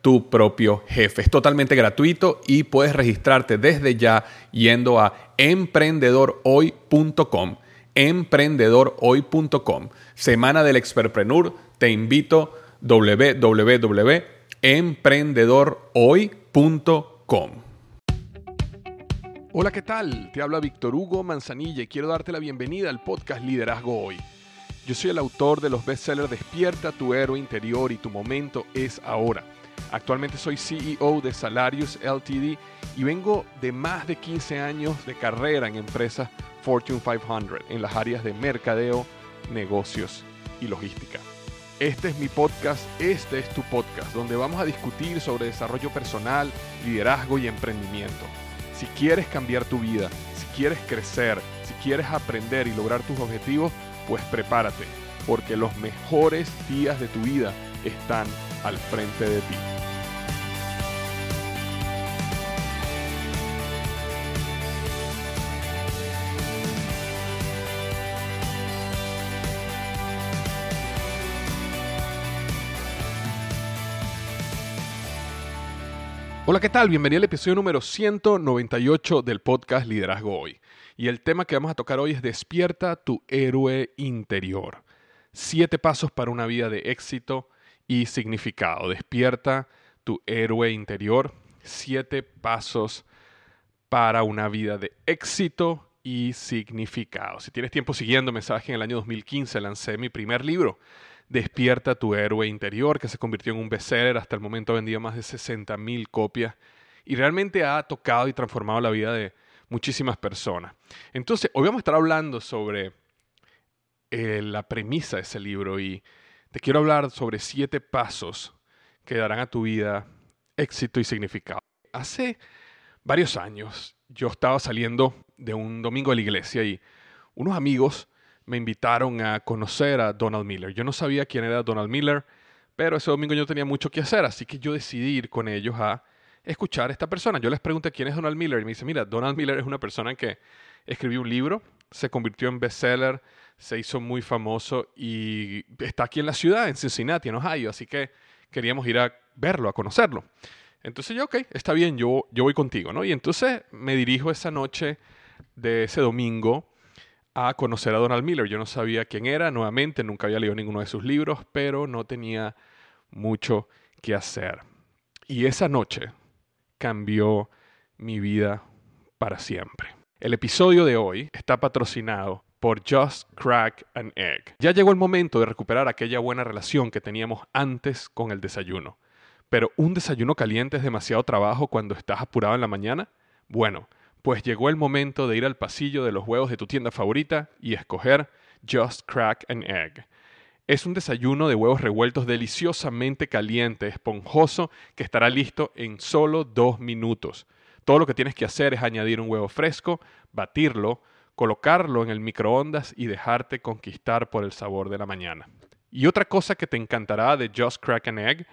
tu propio jefe. Es totalmente gratuito y puedes registrarte desde ya yendo a EmprendedorHoy.com. EmprendedorHoy.com. Semana del Expertpreneur. Te invito www.EmprendedorHoy.com. Hola, ¿qué tal? Te habla Víctor Hugo Manzanilla y quiero darte la bienvenida al podcast Liderazgo Hoy. Yo soy el autor de los bestsellers Despierta tu héroe interior y Tu momento es ahora. Actualmente soy CEO de Salarius LTD y vengo de más de 15 años de carrera en empresas Fortune 500 en las áreas de mercadeo, negocios y logística. Este es mi podcast, este es tu podcast, donde vamos a discutir sobre desarrollo personal, liderazgo y emprendimiento. Si quieres cambiar tu vida, si quieres crecer, si quieres aprender y lograr tus objetivos, pues prepárate, porque los mejores días de tu vida están al frente de ti. Hola, ¿qué tal? Bienvenido al episodio número 198 del podcast Liderazgo Hoy. Y el tema que vamos a tocar hoy es Despierta tu héroe interior. 7 pasos para una vida de éxito y significado. Despierta tu héroe interior. 7 pasos para una vida de éxito y significado. Si tienes tiempo siguiéndome, sabes que en el año 2015 lancé mi primer libro, Despierta tu héroe interior, que se convirtió en un bestseller. Hasta el momento ha vendido más de 60,000 copias y realmente ha tocado y transformado la vida de muchísimas personas. Entonces, hoy vamos a estar hablando sobre la premisa de ese libro y te quiero hablar sobre 7 pasos que darán a tu vida éxito y significado. Hace varios años yo estaba saliendo de un domingo de la iglesia y unos amigos me invitaron a conocer a Donald Miller. Yo no sabía quién era Donald Miller, pero ese domingo yo tenía mucho que hacer, así que yo decidí ir con ellos a escuchar a esta persona. Yo les pregunté quién es Donald Miller y me dice, mira, Donald Miller es una persona que escribió un libro, se convirtió en bestseller, se hizo muy famoso y está aquí en la ciudad, en Cincinnati, en Ohio, así que queríamos ir a verlo, a conocerlo. Entonces yo, ok, está bien, yo voy contigo, ¿no? Y entonces me dirijo esa noche de ese domingo a conocer a Donald Miller. Yo no sabía quién era, nuevamente, nunca había leído ninguno de sus libros, pero no tenía mucho que hacer. Y esa noche cambió mi vida para siempre. El episodio de hoy está patrocinado por Just Crack an Egg. Ya llegó el momento de recuperar aquella buena relación que teníamos antes con el desayuno. Pero un desayuno caliente es demasiado trabajo cuando estás apurado en la mañana. Bueno, pues llegó el momento de ir al pasillo de los huevos de tu tienda favorita y escoger Just Crack an Egg. Es un desayuno de huevos revueltos deliciosamente caliente, esponjoso, que estará listo en solo 2 minutos. Todo lo que tienes que hacer es añadir un huevo fresco, batirlo, colocarlo en el microondas y dejarte conquistar por el sabor de la mañana. Y otra cosa que te encantará de Just Crack an Egg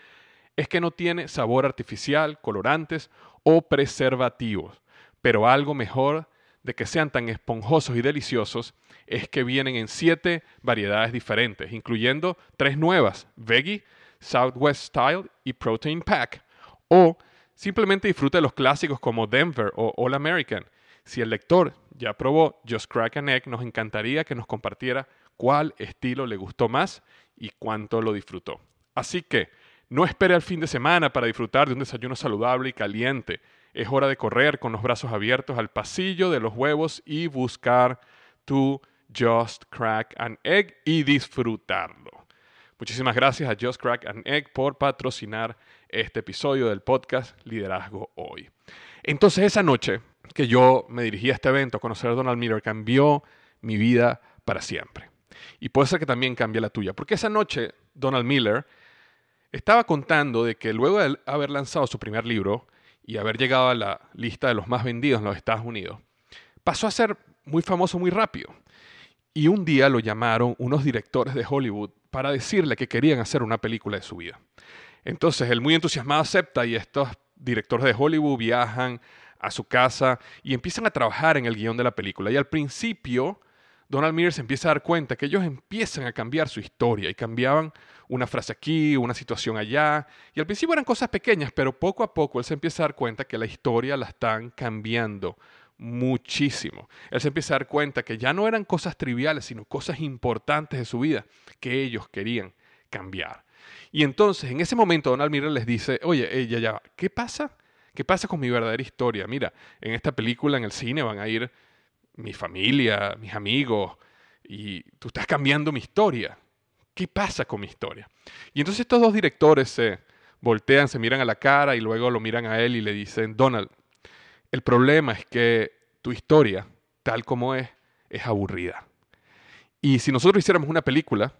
es que no tiene sabor artificial, colorantes o preservativos. Pero algo mejor de que sean tan esponjosos y deliciosos es que vienen en 7 variedades diferentes, incluyendo 3 nuevas, Veggie, Southwest Style y Protein Pack. O simplemente disfruta de los clásicos como Denver o All American. Si el lector ya probó Just Crack an Egg, nos encantaría que nos compartiera cuál estilo le gustó más y cuánto lo disfrutó. Así que no espere al fin de semana para disfrutar de un desayuno saludable y caliente. Es hora de correr con los brazos abiertos al pasillo de los huevos y buscar tu Just Crack an Egg y disfrutarlo. Muchísimas gracias a Just Crack an Egg por patrocinar este episodio del podcast Liderazgo Hoy. Entonces, esa noche que yo me dirigí a este evento a conocer a Donald Miller cambió mi vida para siempre. Y puede ser que también cambie la tuya, porque esa noche Donald Miller Estaba contando de que luego de haber lanzado su primer libro y haber llegado a la lista de los más vendidos en los Estados Unidos, pasó a ser muy famoso muy rápido. Y un día lo llamaron unos directores de Hollywood para decirle que querían hacer una película de su vida. Entonces, él muy entusiasmado acepta y estos directores de Hollywood viajan a su casa y empiezan a trabajar en el guión de la película. Y al principio, Donald Miller se empieza a dar cuenta que ellos empiezan a cambiar su historia y cambiaban una frase aquí, una situación allá. Y al principio eran cosas pequeñas, pero poco a poco él se empieza a dar cuenta que la historia la están cambiando muchísimo. Él se empieza a dar cuenta que ya no eran cosas triviales, sino cosas importantes de su vida que ellos querían cambiar. Y entonces, en ese momento, Donald Miller les dice, oye, ya, ¿qué pasa? ¿Qué pasa con mi verdadera historia? Mira, en esta película, en el cine, van a ir mi familia, mis amigos, y tú estás cambiando mi historia. ¿Qué pasa con mi historia? Y entonces estos dos directores se voltean, se miran a la cara y luego lo miran a él y le dicen, Donald, el problema es que tu historia, tal como es aburrida. Y si nosotros hiciéramos una película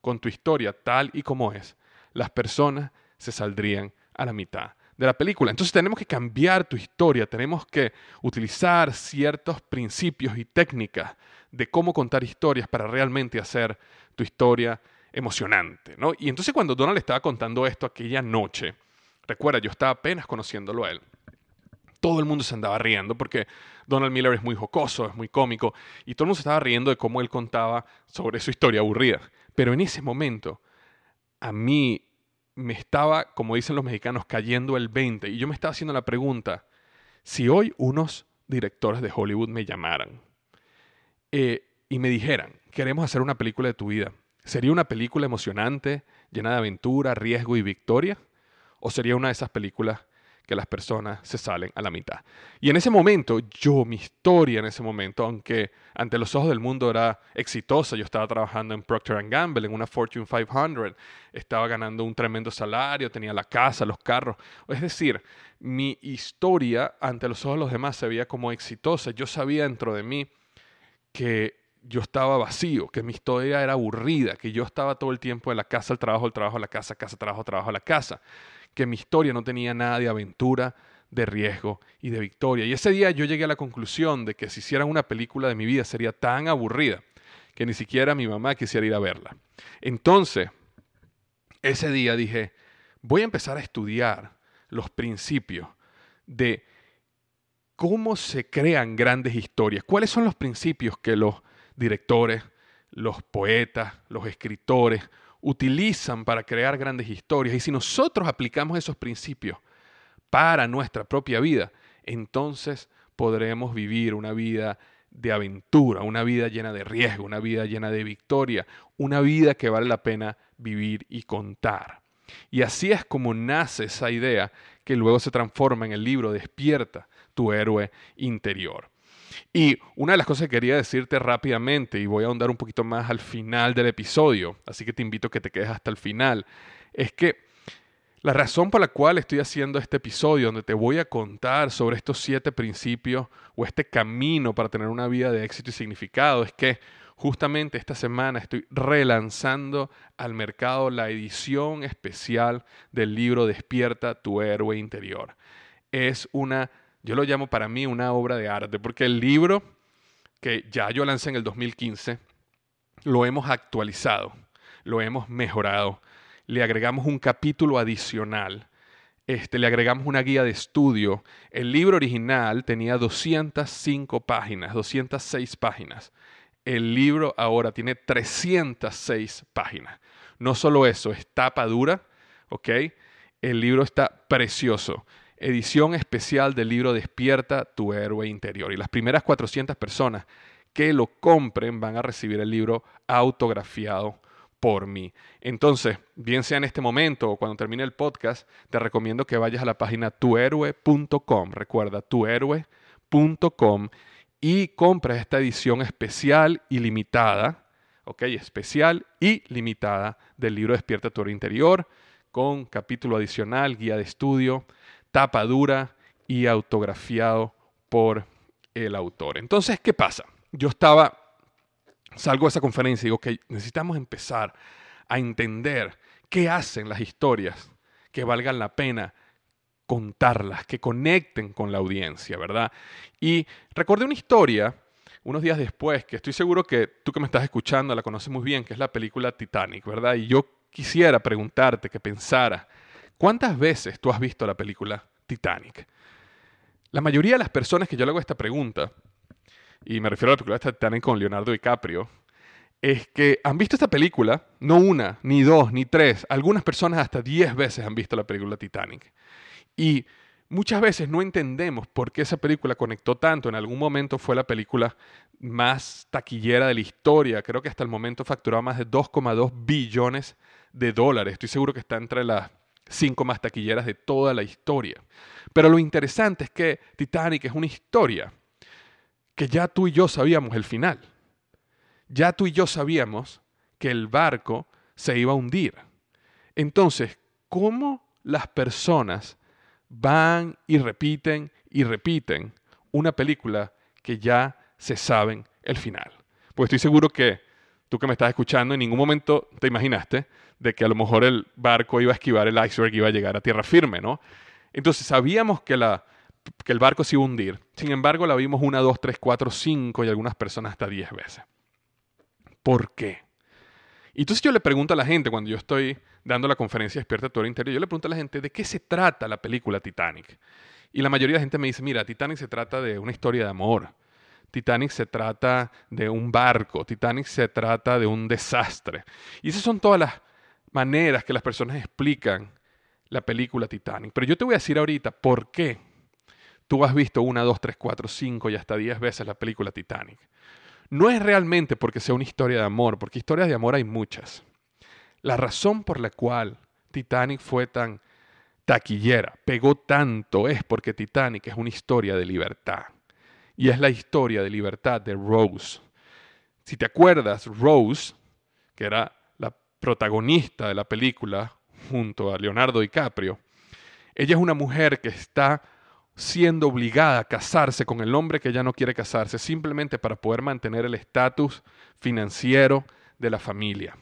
con tu historia tal y como es, las personas se saldrían a la mitad de la película. Entonces tenemos que cambiar tu historia, tenemos que utilizar ciertos principios y técnicas de cómo contar historias para realmente hacer tu historia emocionante, ¿no? Y entonces cuando Donald estaba contando esto aquella noche, recuerda, yo estaba apenas conociéndolo a él, todo el mundo se andaba riendo porque Donald Miller es muy jocoso, es muy cómico, y todo el mundo se estaba riendo de cómo él contaba sobre su historia aburrida. Pero en ese momento, a mí me estaba, como dicen los mexicanos, cayendo el 20. Y yo me estaba haciendo la pregunta, si hoy unos directores de Hollywood me llamaran y me dijeran, queremos hacer una película de tu vida, ¿sería una película emocionante, llena de aventura, riesgo y victoria? ¿O sería una de esas películas que las personas se salen a la mitad? Y en ese momento, mi historia en ese momento, aunque ante los ojos del mundo era exitosa, yo estaba trabajando en Procter & Gamble, en una Fortune 500, estaba ganando un tremendo salario, tenía la casa, los carros. Es decir, mi historia ante los ojos de los demás se veía como exitosa. Yo sabía dentro de mí que yo estaba vacío, que mi historia era aburrida, que yo estaba todo el tiempo de la casa al trabajo, el trabajo a la casa, trabajo, trabajo a la casa, que mi historia no tenía nada de aventura, de riesgo y de victoria. Y ese día yo llegué a la conclusión de que si hicieran una película de mi vida sería tan aburrida que ni siquiera mi mamá quisiera ir a verla. Entonces, ese día dije, voy a empezar a estudiar los principios de cómo se crean grandes historias. ¿Cuáles son los principios que los directores, los poetas, los escritores utilizan para crear grandes historias? Y si nosotros aplicamos esos principios para nuestra propia vida, entonces podremos vivir una vida de aventura, una vida llena de riesgo, una vida llena de victoria, una vida que vale la pena vivir y contar. Y así es como nace esa idea que luego se transforma en el libro Despierta tu héroe interior. Y una de las cosas que quería decirte rápidamente, y voy a ahondar un poquito más al final del episodio, así que te invito a que te quedes hasta el final, es que la razón por la cual estoy haciendo este episodio, donde te voy a contar sobre estos 7 principios o este camino para tener una vida de éxito y significado, es que justamente esta semana estoy relanzando al mercado la edición especial del libro Despierta tu héroe interior. Es una... Yo lo llamo para mí una obra de arte, porque el libro que ya yo lancé en el 2015 lo hemos actualizado, lo hemos mejorado, le agregamos un capítulo adicional, le agregamos una guía de estudio. El libro original tenía 205 páginas, 206 páginas. El libro ahora tiene 306 páginas. No solo eso, es tapa dura, ¿ok? El libro está precioso. Edición especial del libro Despierta tu héroe interior. Y las primeras 400 personas que lo compren van a recibir el libro autografiado por mí. Entonces, bien sea en este momento o cuando termine el podcast, te recomiendo que vayas a la página tuheroe.com. Recuerda, tuheroe.com, y compras esta edición especial y limitada, ¿ok? Especial y limitada del libro Despierta tu héroe interior, con capítulo adicional, guía de estudio, tapa dura y autografiado por el autor. Entonces, ¿qué pasa? Yo salgo de esa conferencia y digo, ok, necesitamos empezar a entender ¿Qué hacen las historias que valgan la pena contarlas, que conecten con la audiencia, verdad? Y recordé una historia unos días después que estoy seguro que tú que me estás escuchando la conoces muy bien, que es la película Titanic, ¿verdad? Y yo quisiera preguntarte, que pensaras, ¿cuántas veces tú has visto la película Titanic? La mayoría de las personas que yo le hago esta pregunta, y me refiero a la película Titanic con Leonardo DiCaprio, es que han visto esta película, no una, ni dos, ni tres, algunas personas hasta 10 veces han visto la película Titanic. Y muchas veces no entendemos por qué esa película conectó tanto. En algún momento fue la película más taquillera de la historia. Creo que hasta el momento facturaba más de 2,2 billones de dólares. Estoy seguro que está entre las 5 más taquilleras de toda la historia. Pero lo interesante es que Titanic es una historia que ya tú y yo sabíamos el final. Ya tú y yo sabíamos que el barco se iba a hundir. Entonces, ¿cómo las personas van y repiten una película que ya se saben el final? Pues estoy seguro que tú que me estás escuchando en ningún momento te imaginaste de que a lo mejor el barco iba a esquivar el iceberg y iba a llegar a tierra firme, ¿no? Entonces sabíamos que el barco se iba a hundir. Sin embargo, la vimos 1, 2, 3, 4, 5 y algunas personas hasta 10 veces. ¿Por qué? Y entonces yo le pregunto a la gente, cuando yo estoy dando la conferencia Despierta tu héroe interior, yo le pregunto a la gente de qué se trata la película Titanic. Y la mayoría de la gente me dice, mira, Titanic se trata de una historia de amor. Titanic se trata de un barco. Titanic se trata de un desastre. Y esas son todas las maneras que las personas explican la película Titanic. Pero yo te voy a decir ahorita por qué tú has visto 1, 2, 3, 4, 5 y hasta 10 veces la película Titanic. No es realmente porque sea una historia de amor, porque historias de amor hay muchas. La razón por la cual Titanic fue tan taquillera, pegó tanto, es porque Titanic es una historia de libertad. Y es la historia de libertad de Rose. Si te acuerdas, Rose, que era la protagonista de la película junto a Leonardo DiCaprio, ella es una mujer que está siendo obligada a casarse con el hombre que ella no quiere casarse simplemente para poder mantener el estatus financiero de la familia.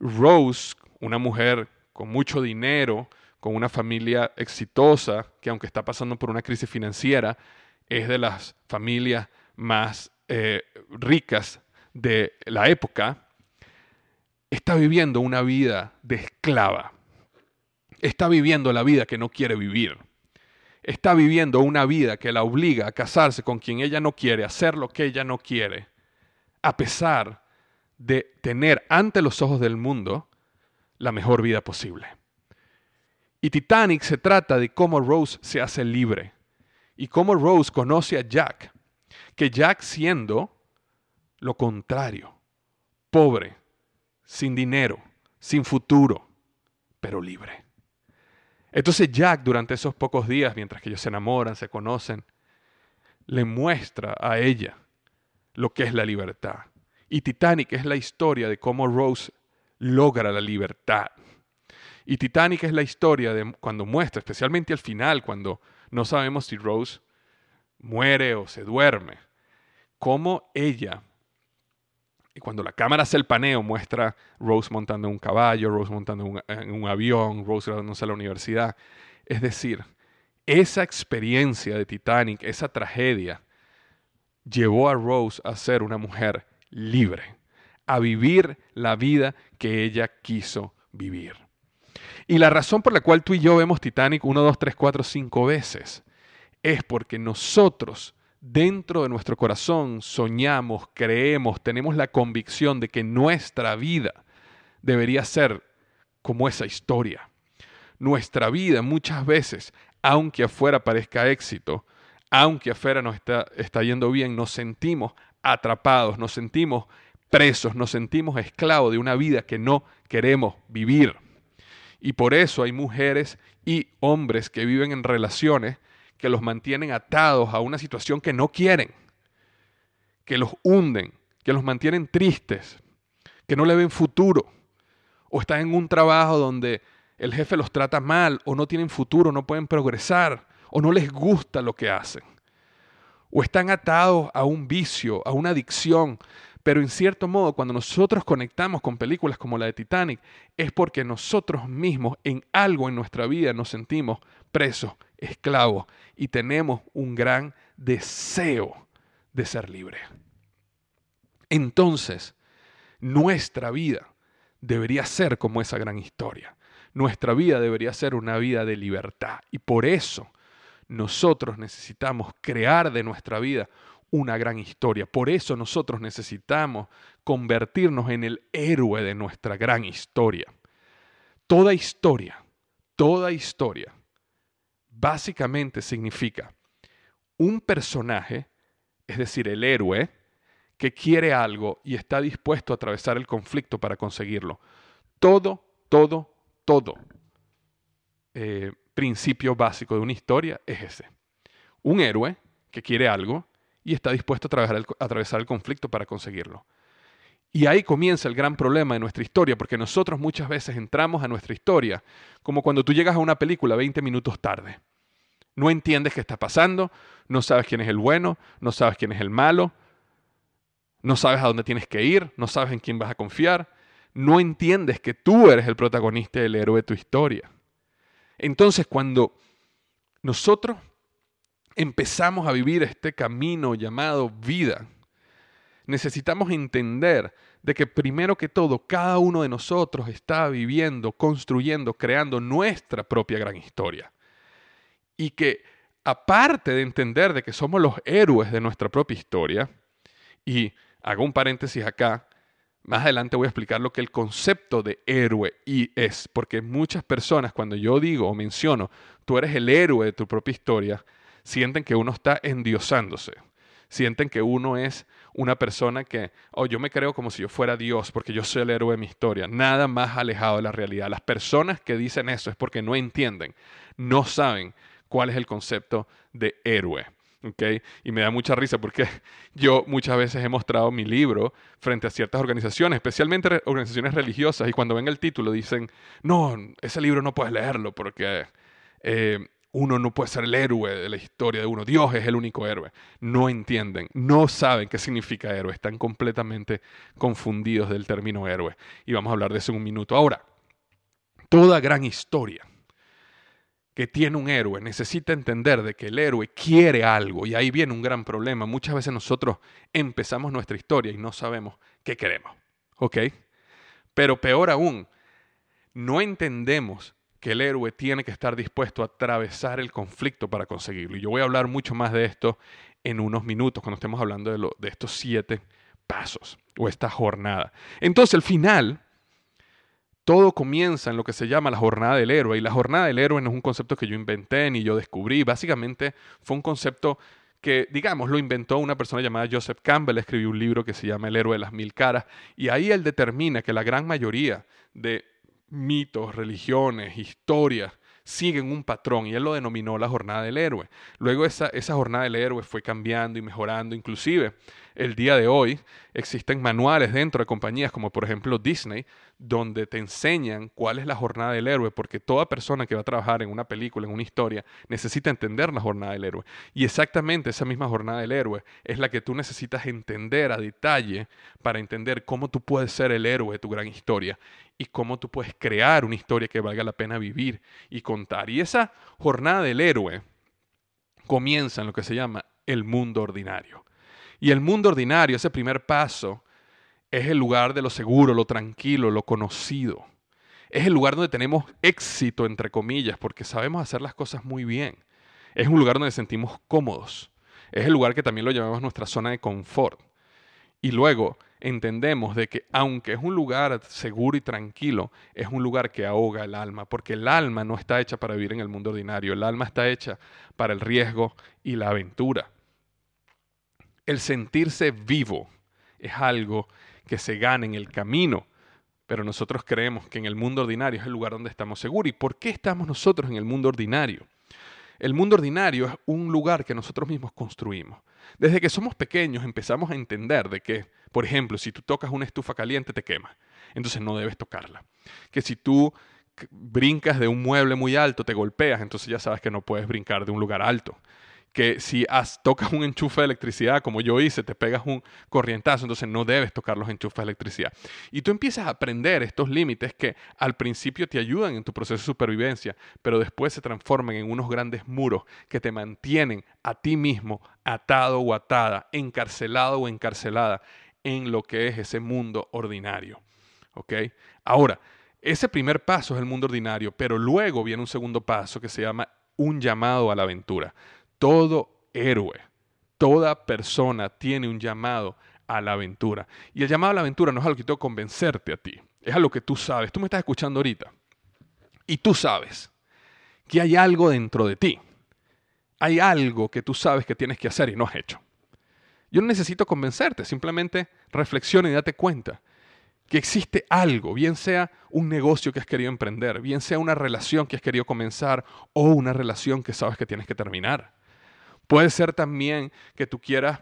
Rose, una mujer con mucho dinero, con una familia exitosa, que aunque está pasando por una crisis financiera, es de las familias más ricas de la época, está viviendo una vida de esclava. Está viviendo la vida que no quiere vivir. Está viviendo una vida que la obliga a casarse con quien ella no quiere, a hacer lo que ella no quiere, a pesar de tener ante los ojos del mundo la mejor vida posible. Y Titanic se trata de cómo Rose se hace libre y cómo Rose conoce a Jack, que Jack siendo lo contrario, pobre, sin dinero, sin futuro, pero libre. Entonces Jack, durante esos pocos días, mientras que ellos se enamoran, se conocen, le muestra a ella lo que es la libertad. Y Titanic es la historia de cómo Rose logra la libertad. Y Titanic es la historia de cuando muestra, especialmente al final, cuando no sabemos si Rose muere o se duerme, cómo ella, y cuando la cámara hace el paneo, muestra Rose montando un caballo, Rose montando en un avión, Rose graduándose a la universidad. Es decir, esa experiencia de Titanic, esa tragedia, llevó a Rose a ser una mujer libre, a vivir la vida que ella quiso vivir. Y la razón por la cual tú y yo vemos Titanic 1, 2, 3, 4, 5 veces es porque nosotros, dentro de nuestro corazón, soñamos, creemos, tenemos la convicción de que nuestra vida debería ser como esa historia. Nuestra vida muchas veces, aunque afuera parezca éxito, aunque afuera nos está yendo bien, nos sentimos atrapados, nos sentimos presos, nos sentimos esclavos de una vida que no queremos vivir. Y por eso hay mujeres y hombres que viven en relaciones que los mantienen atados a una situación que no quieren, que los hunden, que los mantienen tristes, que no le ven futuro, o están en un trabajo donde el jefe los trata mal, o no tienen futuro, no pueden progresar, o no les gusta lo que hacen, o están atados a un vicio, a una adicción, Pero en cierto modo, cuando nosotros conectamos con películas como la de Titanic, es porque nosotros mismos en algo en nuestra vida nos sentimos presos, esclavos, y tenemos un gran deseo de ser libres. Entonces, nuestra vida debería ser como esa gran historia. Nuestra vida debería ser una vida de libertad. Y por eso nosotros necesitamos crear de nuestra vida una gran historia. Por eso nosotros necesitamos convertirnos en el héroe de nuestra gran historia. Toda historia, básicamente significa un personaje, es decir, el héroe, que quiere algo y está dispuesto a atravesar el conflicto para conseguirlo. Todo principio básico de una historia es ese. Un héroe que quiere algo y está dispuesto a atravesar el conflicto para conseguirlo. Y ahí comienza el gran problema de nuestra historia, porque nosotros muchas veces entramos a nuestra historia como cuando tú llegas a una película 20 minutos tarde. No entiendes qué está pasando, no sabes quién es el bueno, no sabes quién es el malo, no sabes a dónde tienes que ir, no sabes en quién vas a confiar, no entiendes que tú eres el protagonista y el héroe de tu historia. Entonces, cuando nosotros empezamos a vivir este camino llamado vida, necesitamos entender de que primero que todo, cada uno de nosotros está viviendo, construyendo, creando nuestra propia gran historia. Y que aparte de entender de que somos los héroes de nuestra propia historia, y hago un paréntesis acá, más adelante voy a explicar lo que el concepto de héroe y es, porque muchas personas cuando yo digo o menciono, tú eres el héroe de tu propia historia, sienten que uno está endiosándose. Sienten que uno es una persona que, yo me creo como si yo fuera Dios porque yo soy el héroe de mi historia. Nada más alejado de la realidad. Las personas que dicen eso es porque no entienden, no saben cuál es el concepto de héroe. ¿Okay? Y me da mucha risa porque yo muchas veces he mostrado mi libro frente a ciertas organizaciones, especialmente organizaciones religiosas, y cuando ven el título dicen, no, ese libro no puedes leerlo porque... uno no puede ser el héroe de la historia de uno. Dios es el único héroe. No entienden, no saben qué significa héroe. Están completamente confundidos del término héroe. Y vamos a hablar de eso en un minuto. Ahora, toda gran historia que tiene un héroe necesita entender de que el héroe quiere algo. Y ahí viene un gran problema. Muchas veces nosotros empezamos nuestra historia y no sabemos qué queremos. ¿Ok? Pero peor aún, no entendemos que el héroe tiene que estar dispuesto a atravesar el conflicto para conseguirlo. Y yo voy a hablar mucho más de esto en unos minutos, cuando estemos hablando de estos 7 pasos o esta jornada. Entonces, al final, todo comienza en lo que se llama la jornada del héroe. Y la jornada del héroe no es un concepto que yo inventé ni yo descubrí. Básicamente fue un concepto que, digamos, lo inventó una persona llamada Joseph Campbell. Escribió un libro que se llama El héroe de las mil caras. Y ahí él determina que la gran mayoría de mitos, religiones, historias, siguen un patrón y él lo denominó la jornada del héroe. Luego esa jornada del héroe fue cambiando y mejorando. Inclusive, el día de hoy existen manuales dentro de compañías como por ejemplo Disney, donde te enseñan cuál es la jornada del héroe, porque toda persona que va a trabajar en una película, en una historia, necesita entender la jornada del héroe. Y exactamente esa misma jornada del héroe es la que tú necesitas entender a detalle para entender cómo tú puedes ser el héroe de tu gran historia y cómo tú puedes crear una historia que valga la pena vivir y contar. Y esa jornada del héroe comienza en lo que se llama el mundo ordinario. Y el mundo ordinario, ese primer paso, es el lugar de lo seguro, lo tranquilo, lo conocido. Es el lugar donde tenemos éxito, entre comillas, porque sabemos hacer las cosas muy bien. Es un lugar donde nos sentimos cómodos. Es el lugar que también lo llamamos nuestra zona de confort. Y luego entendemos de que aunque es un lugar seguro y tranquilo, es un lugar que ahoga el alma, porque el alma no está hecha para vivir en el mundo ordinario. El alma está hecha para el riesgo y la aventura. El sentirse vivo es algo que se gana en el camino, pero nosotros creemos que en el mundo ordinario es el lugar donde estamos seguros. ¿Y por qué estamos nosotros en el mundo ordinario? El mundo ordinario es un lugar que nosotros mismos construimos. Desde que somos pequeños empezamos a entender de que, por ejemplo, si tú tocas una estufa caliente te quema, entonces no debes tocarla. Que si tú brincas de un mueble muy alto te golpeas, entonces ya sabes que no puedes brincar de un lugar alto. que si tocas un enchufe de electricidad, como yo hice, te pegas un corrientazo, entonces no debes tocar los enchufes de electricidad. Y tú empiezas a aprender estos límites que al principio te ayudan en tu proceso de supervivencia, pero después se transforman en unos grandes muros que te mantienen a ti mismo atado o atada, encarcelado o encarcelada en lo que es ese mundo ordinario. ¿Ok? Ahora, ese primer paso es el mundo ordinario, pero luego viene un segundo paso que se llama un llamado a la aventura. Todo héroe, toda persona tiene un llamado a la aventura. Y el llamado a la aventura no es algo que tengo que convencerte a ti, es algo que tú sabes. Tú me estás escuchando ahorita y tú sabes que hay algo dentro de ti. Hay algo que tú sabes que tienes que hacer y no has hecho. Yo no necesito convencerte, simplemente reflexiona y date cuenta que existe algo, bien sea un negocio que has querido emprender, bien sea una relación que has querido comenzar o una relación que sabes que tienes que terminar. Puede ser también que tú quieras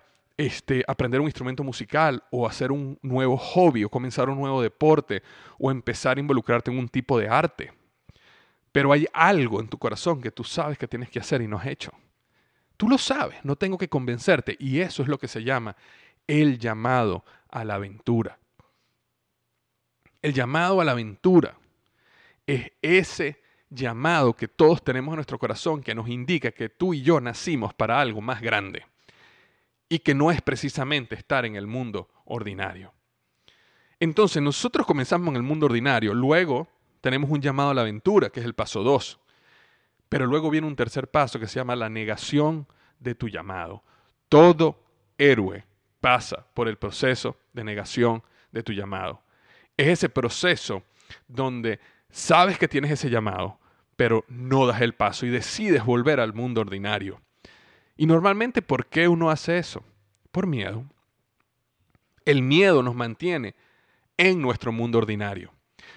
aprender un instrumento musical o hacer un nuevo hobby o comenzar un nuevo deporte o empezar a involucrarte en un tipo de arte. Pero hay algo en tu corazón que tú sabes que tienes que hacer y no has hecho. Tú lo sabes, no tengo que convencerte. Y eso es lo que se llama el llamado a la aventura. El llamado a la aventura es ese llamado que todos tenemos en nuestro corazón que nos indica que tú y yo nacimos para algo más grande y que no es precisamente estar en el mundo ordinario. Entonces nosotros comenzamos en el mundo ordinario, luego tenemos un llamado a la aventura, que es el paso 2, pero luego viene un tercer paso que se llama la negación de tu llamado. Todo héroe pasa por el proceso de negación de tu llamado. Es ese proceso donde sabes que tienes ese llamado, pero no das el paso y decides volver al mundo ordinario. Y normalmente, ¿por qué uno hace eso? Por miedo. El miedo nos mantiene en nuestro mundo ordinario.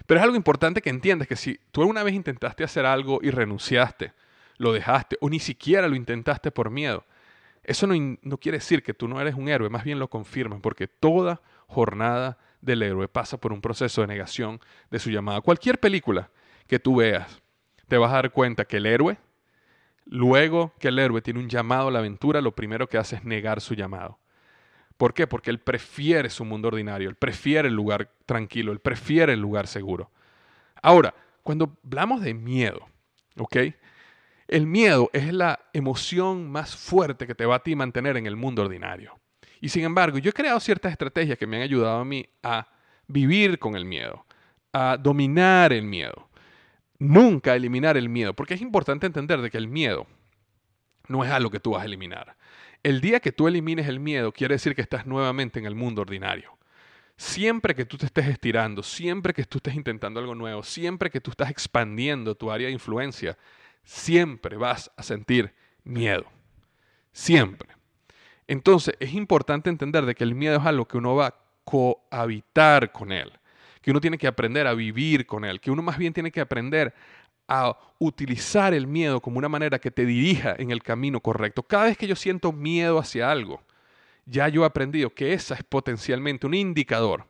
Pero es algo importante que entiendas que si tú alguna vez intentaste hacer algo y renunciaste, lo dejaste o ni siquiera lo intentaste por miedo, eso no quiere decir que tú no eres un héroe, más bien lo confirmas, porque toda jornada del héroe pasa por un proceso de negación de su llamada. Cualquier película que tú veas, te vas a dar cuenta que el héroe, luego que el héroe tiene un llamado a la aventura, lo primero que hace es negar su llamado. ¿Por qué? Porque él prefiere su mundo ordinario, él prefiere el lugar tranquilo, él prefiere el lugar seguro. Ahora, cuando hablamos de miedo, ¿ok? El miedo es la emoción más fuerte que te va a ti mantener en el mundo ordinario. Y sin embargo, yo he creado ciertas estrategias que me han ayudado a mí a vivir con el miedo, a dominar el miedo, nunca eliminar el miedo, porque es importante entender de que el miedo no es algo que tú vas a eliminar. El día que tú elimines el miedo quiere decir que estás nuevamente en el mundo ordinario. Siempre que tú te estés estirando, siempre que tú estés intentando algo nuevo, siempre que tú estás expandiendo tu área de influencia, siempre vas a sentir miedo. Siempre. Entonces, es importante entender de que el miedo es algo que uno va a cohabitar con él, que uno tiene que aprender a vivir con él, que uno más bien tiene que aprender a utilizar el miedo como una manera que te dirija en el camino correcto. Cada vez que yo siento miedo hacia algo, ya yo he aprendido que esa es potencialmente un indicador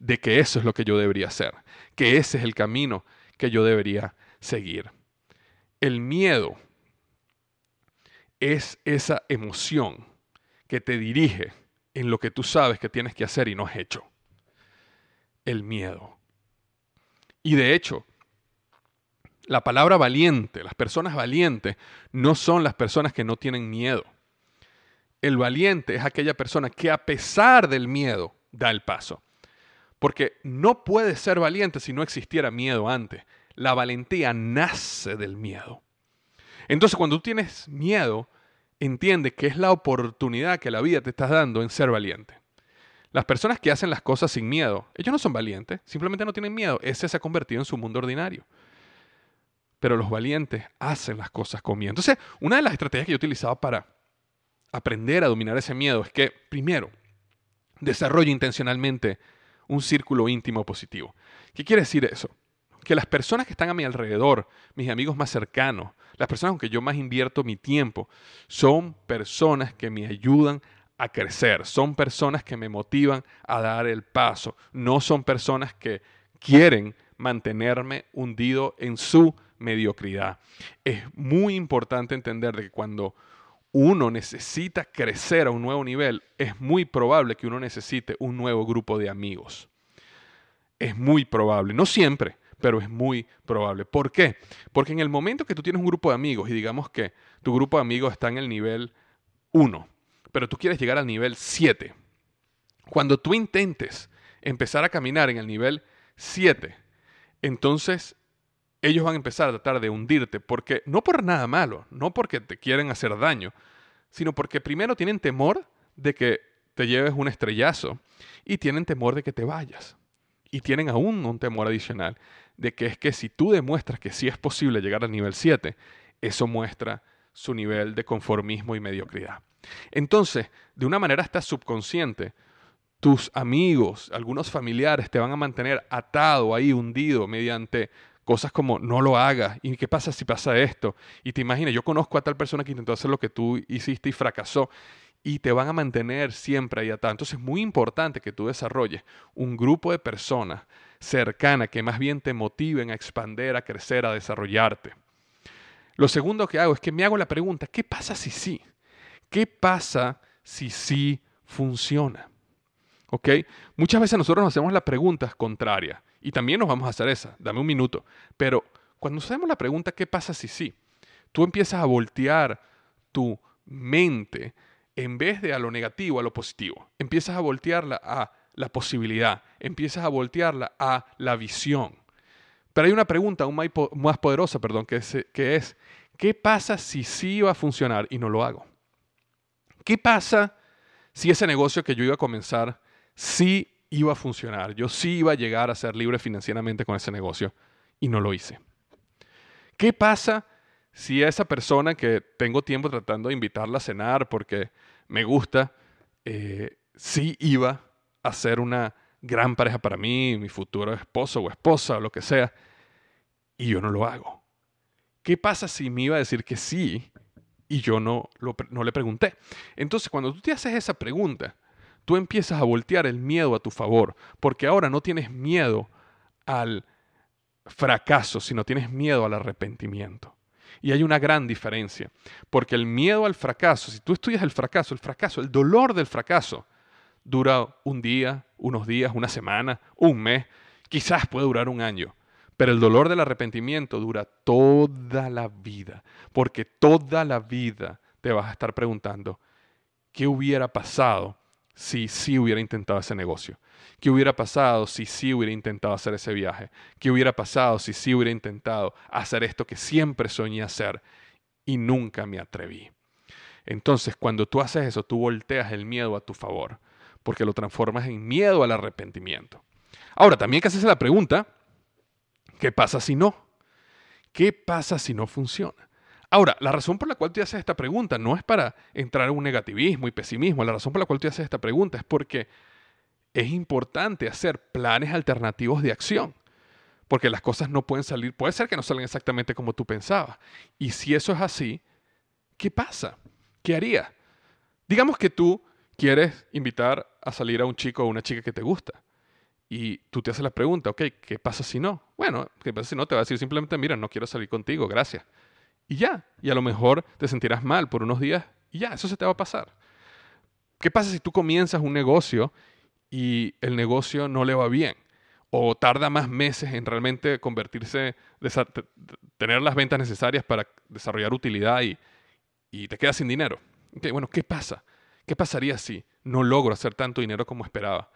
de que eso es lo que yo debería hacer, que ese es el camino que yo debería seguir. El miedo es esa emoción que te dirige en lo que tú sabes que tienes que hacer y no has hecho. El miedo. Y de hecho, la palabra valiente, las personas valientes, no son las personas que no tienen miedo. El valiente es aquella persona que a pesar del miedo da el paso. Porque no puedes ser valiente si no existiera miedo antes. La valentía nace del miedo. Entonces, cuando tú tienes miedo, entiende que es la oportunidad que la vida te está dando en ser valiente. Las personas que hacen las cosas sin miedo, ellos no son valientes, simplemente no tienen miedo. Ese se ha convertido en su mundo ordinario. Pero los valientes hacen las cosas con miedo. Entonces, una de las estrategias que yo he utilizado para aprender a dominar ese miedo es que, primero, desarrollo intencionalmente un círculo íntimo positivo. ¿Qué quiere decir eso? Que las personas que están a mi alrededor, mis amigos más cercanos, las personas con que yo más invierto mi tiempo, son personas que me ayudan a crecer, son personas que me motivan a dar el paso, no son personas que quieren mantenerme hundido en su mediocridad. Es muy importante entender que cuando uno necesita crecer a un nuevo nivel, es muy probable que uno necesite un nuevo grupo de amigos. Es muy probable, no siempre, pero es muy probable. ¿Por qué? Porque en el momento que tú tienes un grupo de amigos y digamos que tu grupo de amigos está en el nivel 1, pero tú quieres llegar al nivel 7. Cuando tú intentes empezar a caminar en el nivel 7, entonces ellos van a empezar a tratar de hundirte, porque no por nada malo, no porque te quieren hacer daño, sino porque primero tienen temor de que te lleves un estrellazo y tienen temor de que te vayas. Y tienen aún un temor adicional de que es que si tú demuestras que sí es posible llegar al nivel 7, eso muestra su nivel de conformismo y mediocridad. Entonces, de una manera hasta subconsciente, tus amigos, algunos familiares te van a mantener atado ahí, hundido, mediante cosas como no lo hagas, y qué pasa si pasa esto, y te imaginas, yo conozco a tal persona que intentó hacer lo que tú hiciste y fracasó, y te van a mantener siempre ahí atado. Entonces es muy importante que tú desarrolles un grupo de personas cercanas que más bien te motiven a expandir, a crecer, a desarrollarte. Lo segundo que hago es que me hago la pregunta, ¿qué pasa si sí? ¿Qué pasa si sí funciona? ¿Ok? Muchas veces nosotros nos hacemos las preguntas contrarias. Y también nos vamos a hacer esa, dame un minuto. Pero cuando nos hacemos la pregunta, ¿qué pasa si sí? Tú empiezas a voltear tu mente en vez de a lo negativo, a lo positivo. Empiezas a voltearla a la posibilidad. Empiezas a voltearla a la visión. Pero hay una pregunta aún más poderosa, que es ¿qué pasa si sí va a funcionar y no lo hago? ¿Qué pasa si ese negocio que yo iba a comenzar sí iba a funcionar? Yo sí iba a llegar a ser libre financieramente con ese negocio y no lo hice. ¿Qué pasa si esa persona que tengo tiempo tratando de invitarla a cenar porque me gusta, sí iba a ser una gran pareja para mí, mi futuro esposo o esposa o lo que sea, y yo no lo hago? ¿Qué pasa si me iba a decir que sí y yo no le pregunté? Entonces, cuando tú te haces esa pregunta, tú empiezas a voltear el miedo a tu favor, porque ahora no tienes miedo al fracaso, sino tienes miedo al arrepentimiento. Y hay una gran diferencia, porque el miedo al fracaso, si tú estudias el fracaso, el dolor del fracaso, dura un día, unos días, una semana, un mes, quizás puede durar un año. Pero el dolor del arrepentimiento dura toda la vida, porque toda la vida te vas a estar preguntando, ¿qué hubiera pasado si sí hubiera intentado ese negocio? ¿Qué hubiera pasado si sí hubiera intentado hacer ese viaje? ¿Qué hubiera pasado si sí hubiera intentado hacer esto que siempre soñé hacer y nunca me atreví? Entonces, cuando tú haces eso, tú volteas el miedo a tu favor, porque lo transformas en miedo al arrepentimiento. Ahora, también hay que hacerse la pregunta, ¿qué pasa si no? ¿Qué pasa si no funciona? Ahora, la razón por la cual tú haces esta pregunta no es para entrar en un negativismo y pesimismo. La razón por la cual tú haces esta pregunta es porque es importante hacer planes alternativos de acción. Porque las cosas no pueden salir, puede ser que no salgan exactamente como tú pensabas. Y si eso es así, ¿qué pasa? ¿Qué harías? Digamos que tú quieres invitar a salir a un chico o una chica que te gusta. Y tú te haces la pregunta, ok, ¿qué pasa si no? Bueno, ¿qué pasa si no? Te va a decir simplemente, mira, no quiero salir contigo, gracias. Y ya, y a lo mejor te sentirás mal por unos días y ya, eso se te va a pasar. ¿Qué pasa si tú comienzas un negocio y el negocio no le va bien? O tarda más meses en realmente convertirse, tener las ventas necesarias para desarrollar utilidad y te quedas sin dinero. Okay, bueno, ¿qué pasa? ¿Qué pasaría si no logro hacer tanto dinero como esperaba?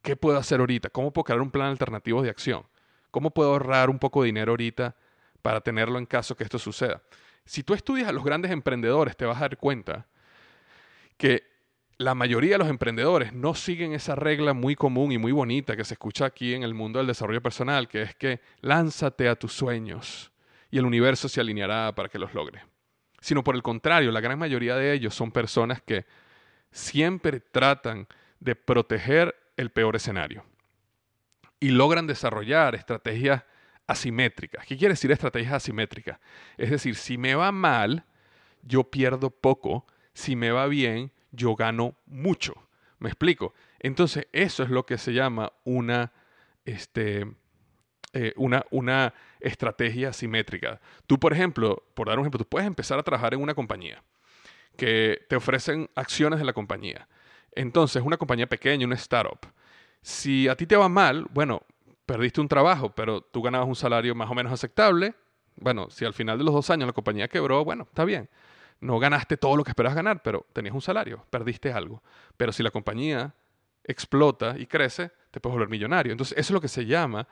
¿Qué puedo hacer ahorita? ¿Cómo puedo crear un plan alternativo de acción? ¿Cómo puedo ahorrar un poco de dinero ahorita para tenerlo en caso que esto suceda? Si tú estudias a los grandes emprendedores, te vas a dar cuenta que la mayoría de los emprendedores no siguen esa regla muy común y muy bonita que se escucha aquí en el mundo del desarrollo personal, que es que lánzate a tus sueños y el universo se alineará para que los logres. Sino por el contrario, la gran mayoría de ellos son personas que siempre tratan de proteger el peor escenario y logran desarrollar estrategias asimétricas. ¿Qué quiere decir estrategias asimétricas? Es decir, si me va mal, yo pierdo poco. Si me va bien, yo gano mucho. ¿Me explico? Entonces, eso es lo que se llama una estrategia asimétrica. Tú, por ejemplo, por dar un ejemplo, tú puedes empezar a trabajar en una compañía que te ofrecen acciones de la compañía. Entonces, una compañía pequeña, una startup, si a ti te va mal, bueno, perdiste un trabajo, pero tú ganabas un salario más o menos aceptable. Bueno, si al final de los 2 años la compañía quebró, bueno, está bien. No ganaste todo lo que esperabas ganar, pero tenías un salario, perdiste algo. Pero si la compañía explota y crece, te puedes volver millonario. Entonces, eso es lo que se llama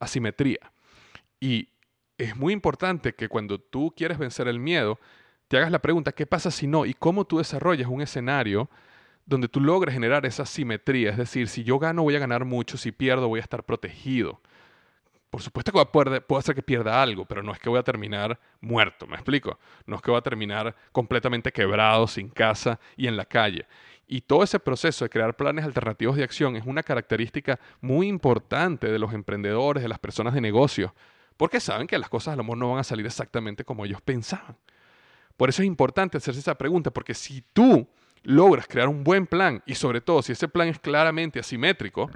asimetría. Y es muy importante que cuando tú quieres vencer el miedo, te hagas la pregunta, ¿qué pasa si no? Y cómo tú desarrollas un escenario donde tú logres generar esa asimetría. Es decir, si yo gano, voy a ganar mucho. Si pierdo, voy a estar protegido. Por supuesto que puedo hacer que pierda algo, pero no es que voy a terminar muerto, ¿me explico? No es que voy a terminar completamente quebrado, sin casa y en la calle. Y todo ese proceso de crear planes alternativos de acción es una característica muy importante de los emprendedores, de las personas de negocio, porque saben que las cosas a lo mejor no van a salir exactamente como ellos pensaban. Por eso es importante hacerse esa pregunta, porque si tú logras crear un buen plan, y sobre todo si ese plan es claramente asimétrico,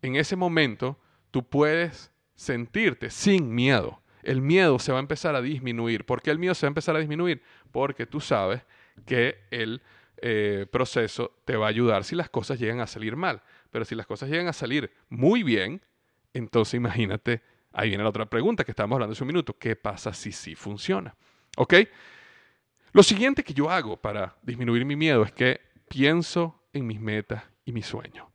en ese momento tú puedes sentirte sin miedo. El miedo se va a empezar a disminuir. ¿Por qué el miedo se va a empezar a disminuir? Porque tú sabes que el proceso te va a ayudar si las cosas llegan a salir mal. Pero si las cosas llegan a salir muy bien, entonces imagínate, ahí viene la otra pregunta que estábamos hablando hace un minuto. ¿Qué pasa si sí funciona? ¿Ok? Lo siguiente que yo hago para disminuir mi miedo es que pienso en mis metas y mis sueños.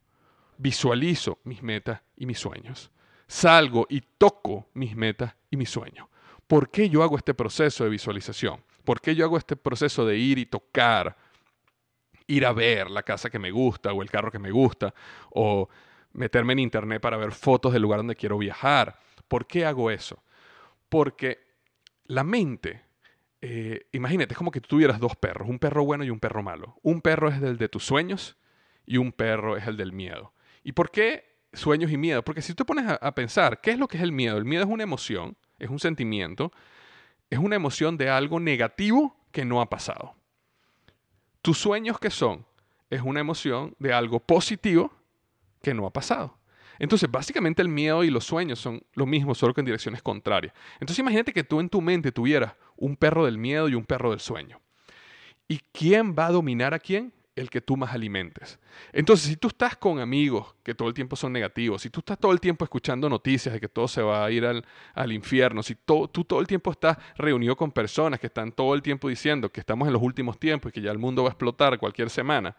Visualizo mis metas y mis sueños. Salgo y toco mis metas y mis sueños. ¿Por qué yo hago este proceso de visualización? ¿Por qué yo hago este proceso de ir y tocar? Ir a ver la casa que me gusta o el carro que me gusta o meterme en internet para ver fotos del lugar donde quiero viajar. ¿Por qué hago eso? Porque la mente, imagínate, es como que tú tuvieras 2 perros, un perro bueno y un perro malo. Un perro es el de tus sueños y un perro es el del miedo. ¿Y por qué sueños y miedo? Porque si tú te pones a pensar, ¿qué es lo que es el miedo? El miedo es una emoción, es un sentimiento, es una emoción de algo negativo que no ha pasado. ¿Tus sueños qué son? Es una emoción de algo positivo que no ha pasado. Entonces, básicamente el miedo y los sueños son lo mismo, solo que en direcciones contrarias. Entonces, imagínate que tú en tu mente tuvieras un perro del miedo y un perro del sueño. ¿Y quién va a dominar a quién? El que tú más alimentes. Entonces, si tú estás con amigos que todo el tiempo son negativos, si tú estás todo el tiempo escuchando noticias de que todo se va a ir al infierno, si tú todo el tiempo estás reunido con personas que están todo el tiempo diciendo que estamos en los últimos tiempos y que ya el mundo va a explotar cualquier semana,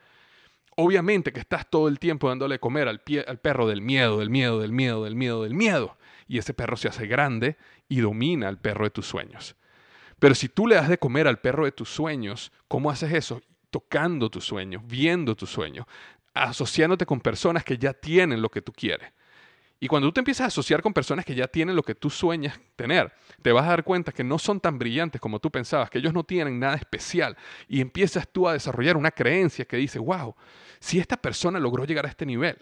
obviamente que estás todo el tiempo dándole comer al perro del miedo, del miedo, del miedo, del miedo, del miedo. Y ese perro se hace grande y domina al perro de tus sueños. Pero si tú le das de comer al perro de tus sueños, ¿cómo haces eso? Tocando tus sueños, viendo tus sueños, asociándote con personas que ya tienen lo que tú quieres. Y cuando tú te empiezas a asociar con personas que ya tienen lo que tú sueñas tener, te vas a dar cuenta que no son tan brillantes como tú pensabas, que ellos no tienen nada especial. Y empiezas tú a desarrollar una creencia que dice, wow, si esta persona logró llegar a este nivel,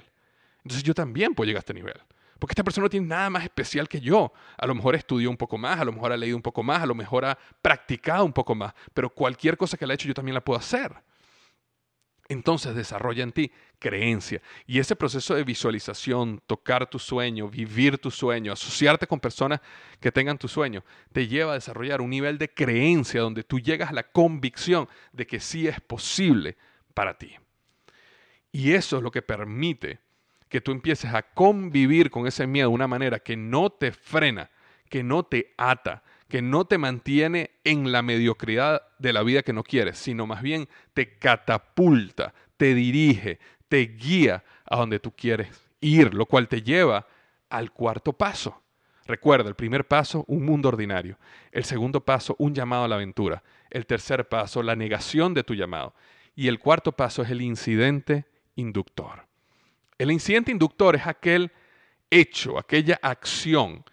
entonces yo también puedo llegar a este nivel. Porque esta persona no tiene nada más especial que yo. A lo mejor estudió un poco más, a lo mejor ha leído un poco más, a lo mejor ha practicado un poco más. Pero cualquier cosa que le ha hecho yo también la puedo hacer. Entonces desarrolla en ti creencia. Y ese proceso de visualización, tocar tu sueño, vivir tu sueño, asociarte con personas que tengan tu sueño, te lleva a desarrollar un nivel de creencia donde tú llegas a la convicción de que sí es posible para ti. Y eso es lo que permite que tú empieces a convivir con ese miedo de una manera que no te frena, que no te ata, que no te mantiene en la mediocridad de la vida que no quieres, sino más bien te catapulta, te dirige, te guía a donde tú quieres ir, lo cual te lleva al 4.º paso. Recuerda, el 1.er paso, un mundo ordinario. El 2.º paso, un llamado a la aventura. El 3.er paso, la negación de tu llamado. Y el 4.º paso es el incidente inductor. El incidente inductor es aquel hecho, aquella acción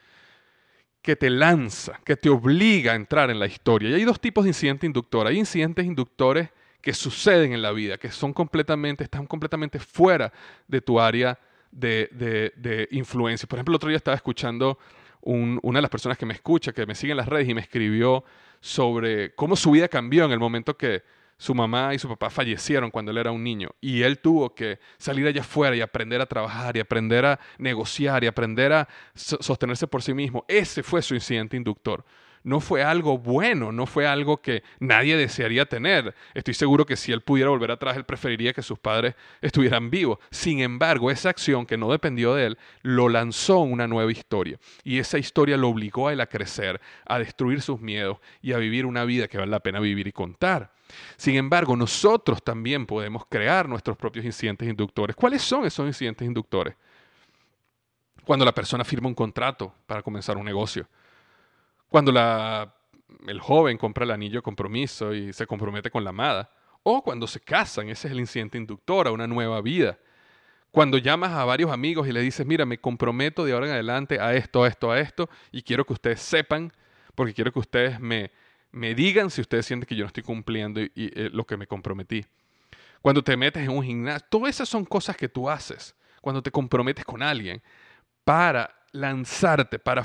que te lanza, que te obliga a entrar en la historia. Y hay 2 tipos de incidente inductor. Hay incidentes inductores que suceden en la vida, que son están completamente fuera de tu área de influencia. Por ejemplo, el otro día estaba escuchando una de las personas que me escucha, que me sigue en las redes y me escribió sobre cómo su vida cambió en el momento que su mamá y su papá fallecieron cuando él era un niño y él tuvo que salir allá afuera y aprender a trabajar y aprender a negociar y aprender a sostenerse por sí mismo. Ese fue su incidente inductor. no fue algo bueno, no fue algo que nadie desearía tener. Estoy seguro que si él pudiera volver atrás, él preferiría que sus padres estuvieran vivos. Sin embargo, esa acción que no dependió de él, lo lanzó en una nueva historia. Y esa historia lo obligó a él a crecer, a destruir sus miedos y a vivir una vida que vale la pena vivir y contar. Sin embargo, nosotros también podemos crear nuestros propios incidentes inductores. ¿Cuáles son esos incidentes inductores? Cuando la persona firma un contrato para comenzar un negocio. Cuando el joven compra el anillo de compromiso y se compromete con la amada. O cuando se casan, ese es el incidente inductor a una nueva vida. Cuando llamas a varios amigos y les dices, mira, me comprometo de ahora en adelante a esto, a esto, a esto, y quiero que ustedes sepan, porque quiero que ustedes me digan si ustedes sienten que yo no estoy cumpliendo lo que me comprometí. Cuando te metes en un gimnasio, todas esas son cosas que tú haces. Cuando te comprometes con alguien para lanzarte, para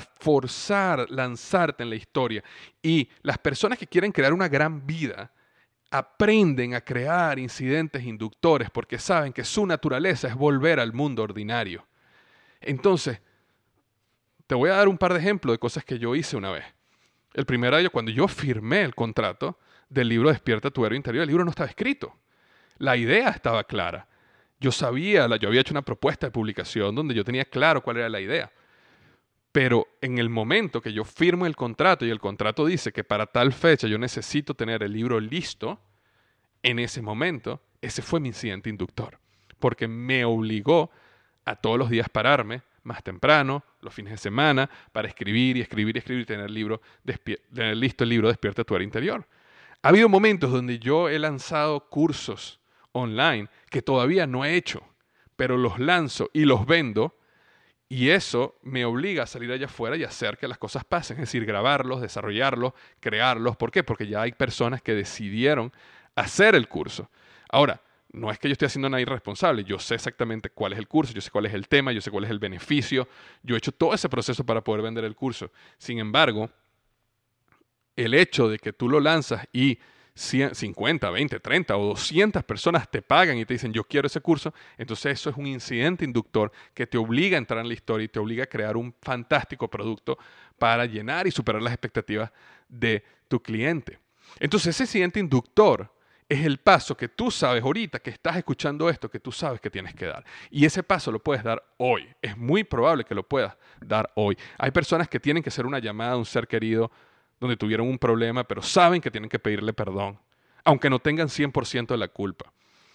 lanzarte en la historia. Y las personas que quieren crear una gran vida aprenden a crear incidentes inductores porque saben que su naturaleza es volver al mundo ordinario. Entonces, te voy a dar un par de ejemplos de cosas que yo hice una vez. El primer año, cuando yo firmé el contrato del libro Despierta tu héroe interior, el libro no estaba escrito. La idea estaba clara. Yo había hecho una propuesta de publicación donde yo tenía claro cuál era la idea. Pero en el momento que yo firmo el contrato y el contrato dice que para tal fecha yo necesito tener el libro listo, en ese momento, ese fue mi incidente inductor. Porque me obligó a todos los días pararme más temprano, los fines de semana, para escribir y tener listo el libro Despierta tu héroe interior. Ha habido momentos donde yo he lanzado cursos online que todavía no he hecho, pero los lanzo y los vendo, y eso me obliga a salir allá afuera y hacer que las cosas pasen, es decir, grabarlos, desarrollarlos, crearlos. ¿Por qué? Porque ya hay personas que decidieron hacer el curso. Ahora, no es que yo esté haciendo nada irresponsable. Yo sé exactamente cuál es el curso, yo sé cuál es el tema, yo sé cuál es el beneficio. Yo he hecho todo ese proceso para poder vender el curso. Sin embargo, el hecho de que tú lo lanzas y 50, 20, 30 o 200 personas te pagan y te dicen yo quiero ese curso, entonces eso es un incidente inductor que te obliga a entrar en la historia y te obliga a crear un fantástico producto para llenar y superar las expectativas de tu cliente. Entonces ese incidente inductor es el paso que tú sabes ahorita, que estás escuchando esto, que tú sabes que tienes que dar. Y ese paso lo puedes dar hoy. Es muy probable que lo puedas dar hoy. Hay personas que tienen que hacer una llamada a un ser querido donde tuvieron un problema, pero saben que tienen que pedirle perdón, aunque no tengan 100% de la culpa.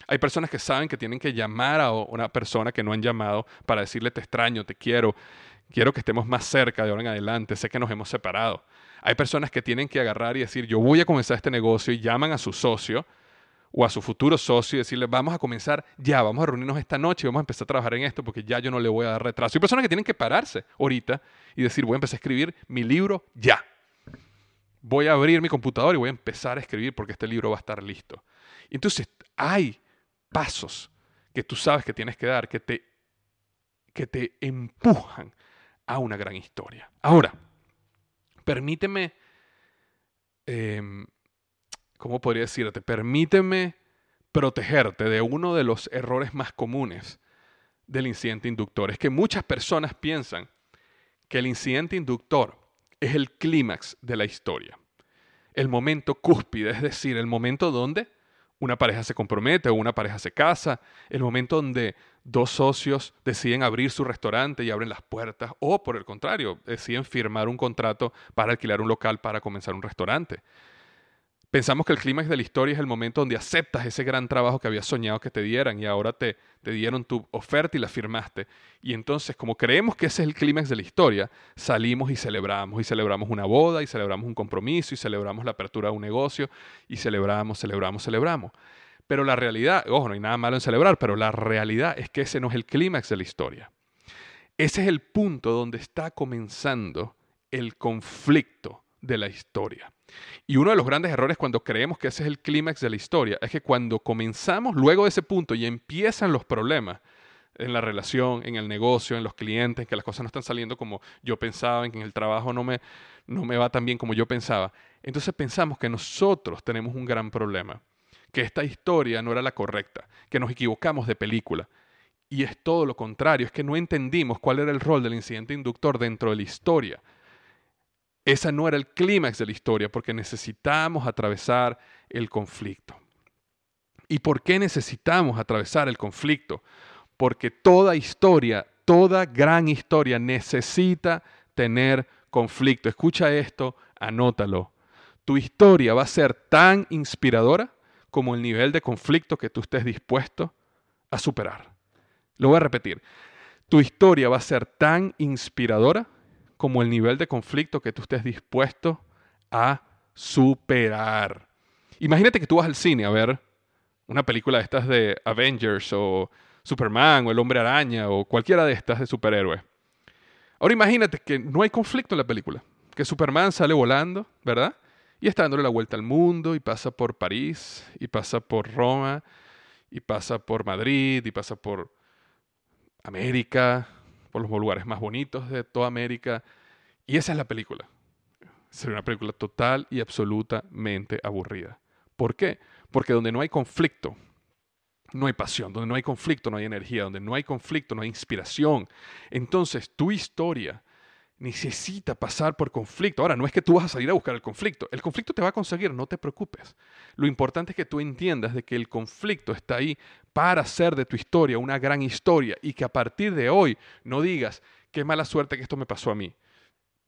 Hay personas que saben que tienen que llamar a una persona que no han llamado para decirle te extraño, te quiero, quiero que estemos más cerca de ahora en adelante, sé que nos hemos separado. Hay personas que tienen que agarrar y decir yo voy a comenzar este negocio y llaman a su socio o a su futuro socio y decirle vamos a comenzar ya, vamos a reunirnos esta noche y vamos a empezar a trabajar en esto porque ya yo no le voy a dar retraso. Hay personas que tienen que pararse ahorita y decir voy a empezar a escribir mi libro ya. Voy a abrir mi computadora y voy a empezar a escribir porque este libro va a estar listo. Entonces hay pasos que tú sabes que tienes que dar que te empujan a una gran historia. Ahora, permíteme... ¿cómo podría decirte? Permíteme protegerte de uno de los errores más comunes del incidente inductor. Es que muchas personas piensan que el incidente inductor es el clímax de la historia. El momento cúspide, es decir, el momento donde una pareja se compromete o una pareja se casa, el momento donde dos socios deciden abrir su restaurante y abren las puertas o, por el contrario, deciden firmar un contrato para alquilar un local para comenzar un restaurante. Pensamos que el clímax de la historia es el momento donde aceptas ese gran trabajo que habías soñado que te dieran y ahora te dieron tu oferta y la firmaste. Y entonces, como creemos que ese es el clímax de la historia, salimos y celebramos una boda, y celebramos un compromiso, y celebramos la apertura de un negocio, y celebramos. Pero la realidad, ojo, no hay nada malo en celebrar, pero la realidad es que ese no es el clímax de la historia. Ese es el punto donde está comenzando el conflicto de la historia. Y uno de los grandes errores cuando creemos que ese es el clímax de la historia es que cuando comenzamos luego de ese punto y empiezan los problemas en la relación, en el negocio, en los clientes, que las cosas no están saliendo como yo pensaba, en que en el trabajo no me va tan bien como yo pensaba, entonces pensamos que nosotros tenemos un gran problema, que esta historia no era la correcta, que nos equivocamos de película. Y es todo lo contrario, es que no entendimos cuál era el rol del incidente inductor dentro de la historia. Ese no era el clímax de la historia, porque necesitamos atravesar el conflicto. ¿Y por qué necesitamos atravesar el conflicto? Porque toda historia, toda gran historia necesita tener conflicto. Escucha esto, anótalo. Tu historia va a ser tan inspiradora como el nivel de conflicto que tú estés dispuesto a superar. Lo voy a repetir. Tu historia va a ser tan inspiradora como el nivel de conflicto que tú estés dispuesto a superar. Imagínate que tú vas al cine a ver una película de estas de Avengers o Superman o El Hombre Araña o cualquiera de estas de superhéroes. Ahora imagínate que no hay conflicto en la película, que Superman sale volando, ¿verdad? Y está dándole la vuelta al mundo y pasa por París y pasa por Roma y pasa por Madrid y pasa por América, por los lugares más bonitos de toda América. Y esa es la película. Sería una película total y absolutamente aburrida. ¿Por qué? Porque donde no hay conflicto, no hay pasión. Donde no hay conflicto, no hay energía. Donde no hay conflicto, no hay inspiración. Entonces, tu historia necesita pasar por conflicto. Ahora, no es que tú vas a salir a buscar el conflicto. El conflicto te va a conseguir, no te preocupes. Lo importante es que tú entiendas de que el conflicto está ahí para hacer de tu historia una gran historia y que a partir de hoy no digas qué mala suerte que esto me pasó a mí.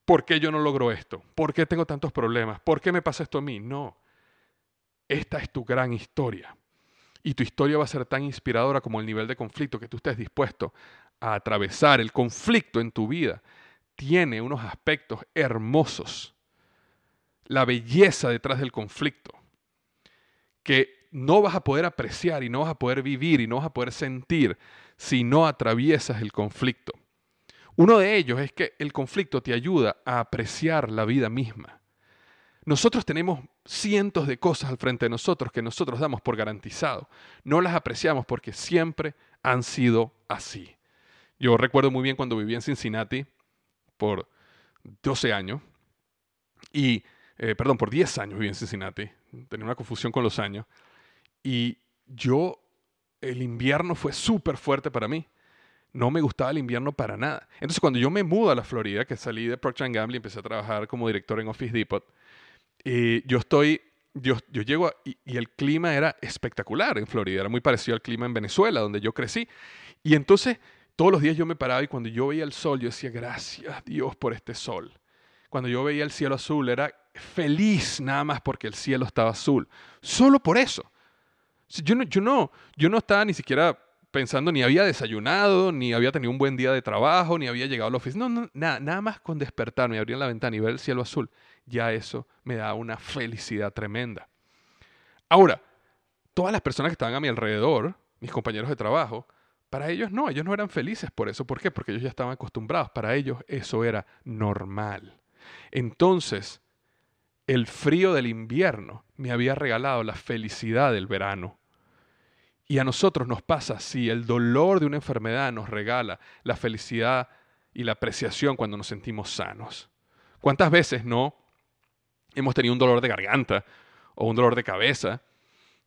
¿Por qué yo no logro esto? ¿Por qué tengo tantos problemas? ¿Por qué me pasa esto a mí? No. Esta es tu gran historia. Y tu historia va a ser tan inspiradora como el nivel de conflicto que tú estés dispuesto a atravesar. El conflicto en tu vida tiene unos aspectos hermosos. La belleza detrás del conflicto que no vas a poder apreciar y no vas a poder vivir y no vas a poder sentir si no atraviesas el conflicto. Uno de ellos es que el conflicto te ayuda a apreciar la vida misma. Nosotros tenemos cientos de cosas al frente de nosotros que nosotros damos por garantizado. No las apreciamos porque siempre han sido así. Yo recuerdo muy bien cuando viví en Cincinnati por 12 años y, por 10 años viví en Cincinnati. Tenía una confusión con los años. Y el invierno fue súper fuerte para mí. No me gustaba el invierno para nada. Entonces, cuando yo me mudo a la Florida, que salí de Procter & Gamble y empecé a trabajar como director en Office Depot, yo llego y el clima era espectacular en Florida. Era muy parecido al clima en Venezuela, donde yo crecí. Y entonces, todos los días yo me paraba y cuando yo veía el sol, yo decía, gracias Dios por este sol. Cuando yo veía el cielo azul, era feliz nada más porque el cielo estaba azul. Solo por eso. Yo no estaba ni siquiera pensando, ni había desayunado, ni había tenido un buen día de trabajo, ni había llegado a la oficina. Nada más con despertarme, abrir la ventana y ver el cielo azul. Ya eso me da una felicidad tremenda. Ahora, todas las personas que estaban a mi alrededor, mis compañeros de trabajo, para ellos no eran felices por eso. ¿Por qué? Porque ellos ya estaban acostumbrados. Para ellos eso era normal. Entonces, el frío del invierno me había regalado la felicidad del verano. Y a nosotros nos pasa así. El dolor de una enfermedad nos regala la felicidad y la apreciación cuando nos sentimos sanos. ¿Cuántas veces no hemos tenido un dolor de garganta o un dolor de cabeza?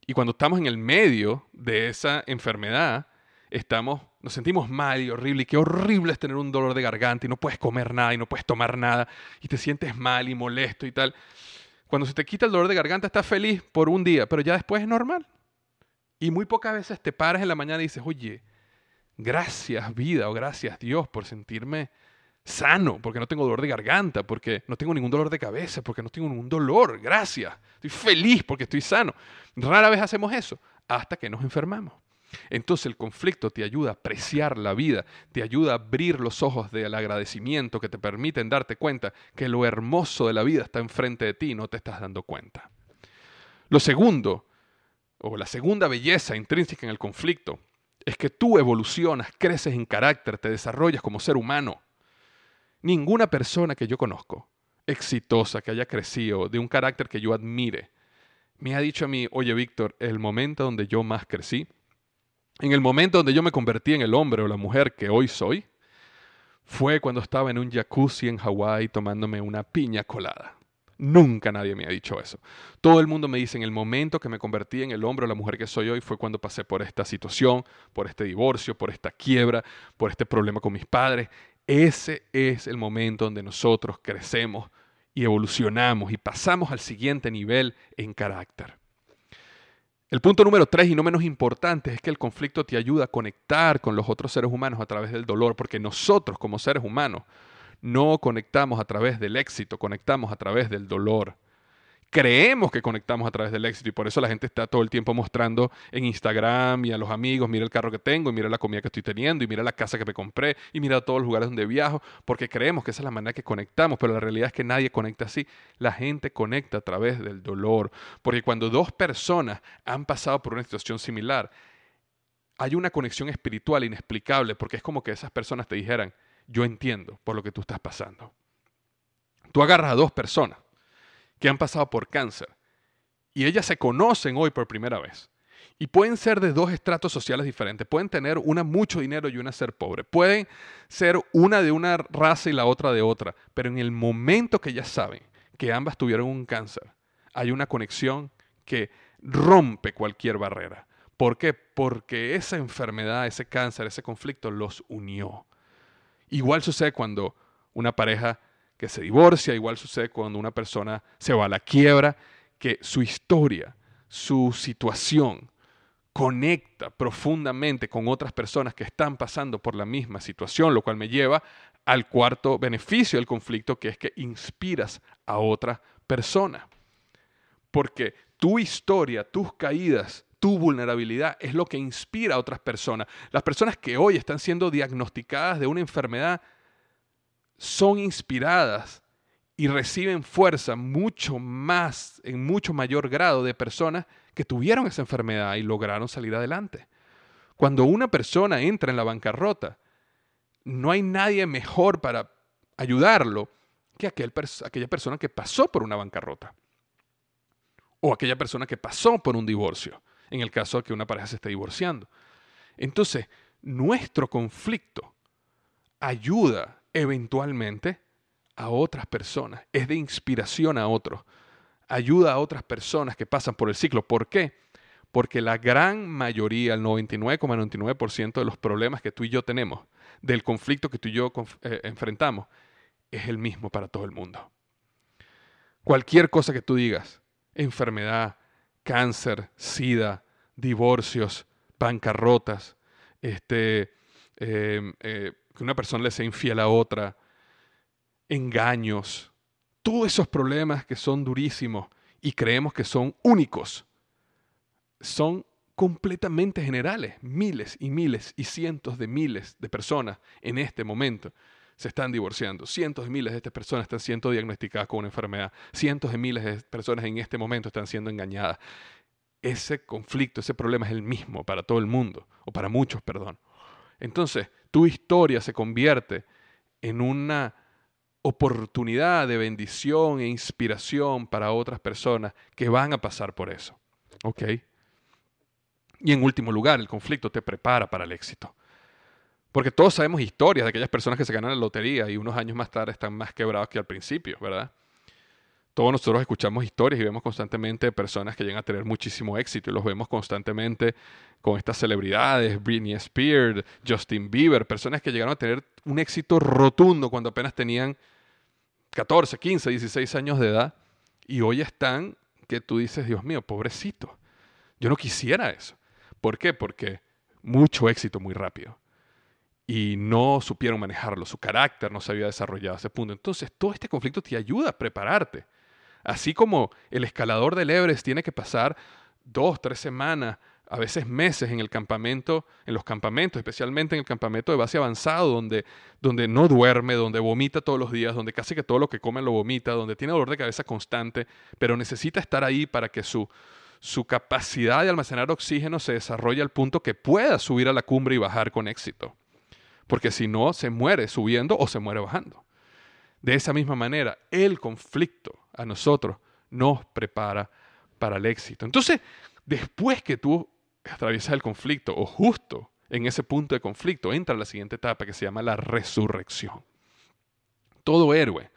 Y cuando estamos en el medio de esa enfermedad, nos sentimos mal y horrible, y qué horrible es tener un dolor de garganta y no puedes comer nada y no puedes tomar nada y te sientes mal y molesto y tal. Cuando se te quita el dolor de garganta estás feliz por un día, pero ya después es normal. Y muy pocas veces te paras en la mañana y dices, oye, gracias vida o gracias Dios por sentirme sano, porque no tengo dolor de garganta, porque no tengo ningún dolor de cabeza, porque no tengo ningún dolor, gracias. Estoy feliz porque estoy sano. Rara vez hacemos eso hasta que nos enfermamos. Entonces el conflicto te ayuda a apreciar la vida, te ayuda a abrir los ojos del agradecimiento que te permiten darte cuenta que lo hermoso de la vida está enfrente de ti y no te estás dando cuenta. Lo segundo, o la segunda belleza intrínseca en el conflicto, es que tú evolucionas, creces en carácter, te desarrollas como ser humano. Ninguna persona que yo conozco, exitosa, que haya crecido, de un carácter que yo admire, me ha dicho a mí, oye Víctor, el momento donde yo más crecí, en el momento donde yo me convertí en el hombre o la mujer que hoy soy, fue cuando estaba en un jacuzzi en Hawái tomándome una piña colada. Nunca nadie me ha dicho eso. Todo el mundo me dice, en el momento que me convertí en el hombre o la mujer que soy hoy fue cuando pasé por esta situación, por este divorcio, por esta quiebra, por este problema con mis padres. Ese es el momento donde nosotros crecemos y evolucionamos y pasamos al siguiente nivel en carácter. El punto número 3, y no menos importante, es que el conflicto te ayuda a conectar con los otros seres humanos a través del dolor, porque nosotros como seres humanos no conectamos a través del éxito, conectamos a través del dolor. Creemos que conectamos a través del éxito y por eso la gente está todo el tiempo mostrando en Instagram y a los amigos, mira el carro que tengo y mira la comida que estoy teniendo y mira la casa que me compré y mira todos los lugares donde viajo, porque creemos que esa es la manera que conectamos, pero la realidad es que nadie conecta así. La gente conecta a través del dolor, porque cuando dos personas han pasado por una situación similar, hay una conexión espiritual inexplicable, porque es como que esas personas te dijeran, yo entiendo por lo que tú estás pasando. Tú agarras a dos personas que han pasado por cáncer y ellas se conocen hoy por primera vez y pueden ser de dos estratos sociales diferentes, pueden tener una mucho dinero y una ser pobre, pueden ser una de una raza y la otra de otra, pero en el momento que ellas saben que ambas tuvieron un cáncer, hay una conexión que rompe cualquier barrera. ¿Por qué? Porque esa enfermedad, ese cáncer, ese conflicto los unió. Igual sucede cuando una pareja que se divorcia, igual sucede cuando una persona se va a la quiebra, que su historia, su situación conecta profundamente con otras personas que están pasando por la misma situación, lo cual me lleva al cuarto beneficio del conflicto, que es que inspiras a otra persona. Porque tu historia, tus caídas, tu vulnerabilidad es lo que inspira a otras personas. Las personas que hoy están siendo diagnosticadas de una enfermedad son inspiradas y reciben fuerza mucho más, en mucho mayor grado, de personas que tuvieron esa enfermedad y lograron salir adelante. Cuando una persona entra en la bancarrota, no hay nadie mejor para ayudarlo que aquella persona que pasó por una bancarrota o aquella persona que pasó por un divorcio, en el caso de que una pareja se esté divorciando. Entonces, nuestro conflicto ayuda eventualmente a otras personas, es de inspiración a otros, ayuda a otras personas que pasan por el ciclo. ¿Por qué? Porque la gran mayoría, el 99,99% de los problemas que tú y yo tenemos, del conflicto que tú y yo enfrentamos, es el mismo para todo el mundo. Cualquier cosa que tú digas, enfermedad, cáncer, sida, divorcios, bancarrotas, que una persona le sea infiel a otra, engaños, todos esos problemas que son durísimos y creemos que son únicos, son completamente generales. Miles y miles y cientos de miles de personas en este momento se están divorciando, cientos de miles de estas personas están siendo diagnosticadas con una enfermedad, cientos de miles de personas en este momento están siendo engañadas. Ese conflicto, ese problema es el mismo para todo el mundo, o para muchos, perdón. Entonces, tu historia se convierte en una oportunidad de bendición e inspiración para otras personas que van a pasar por eso. ¿Ok? Y en último lugar, el conflicto te prepara para el éxito. Porque todos sabemos historias de aquellas personas que se ganan la lotería y unos años más tarde están más quebrados que al principio, ¿verdad? Todos nosotros escuchamos historias y vemos constantemente personas que llegan a tener muchísimo éxito y los vemos constantemente con estas celebridades, Britney Spears, Justin Bieber, personas que llegaron a tener un éxito rotundo cuando apenas tenían 14, 15, 16 años de edad y hoy están que tú dices, Dios mío, pobrecito, yo no quisiera eso. ¿Por qué? Porque mucho éxito muy rápido y no supieron manejarlo, su carácter no se había desarrollado a ese punto. Entonces todo este conflicto te ayuda a prepararte. Así como el escalador del Everest tiene que pasar 2, 3 semanas, a veces meses en el campamento, en los campamentos, especialmente en el campamento de base avanzado, donde no duerme, donde vomita todos los días, donde casi que todo lo que come lo vomita, donde tiene dolor de cabeza constante, pero necesita estar ahí para que su capacidad de almacenar oxígeno se desarrolle al punto que pueda subir a la cumbre y bajar con éxito. Porque si no, se muere subiendo o se muere bajando. De esa misma manera, el conflicto a nosotros nos prepara para el éxito. Entonces, después que tú atraviesas el conflicto, o justo en ese punto de conflicto, entra la siguiente etapa que se llama la resurrección. Todo héroe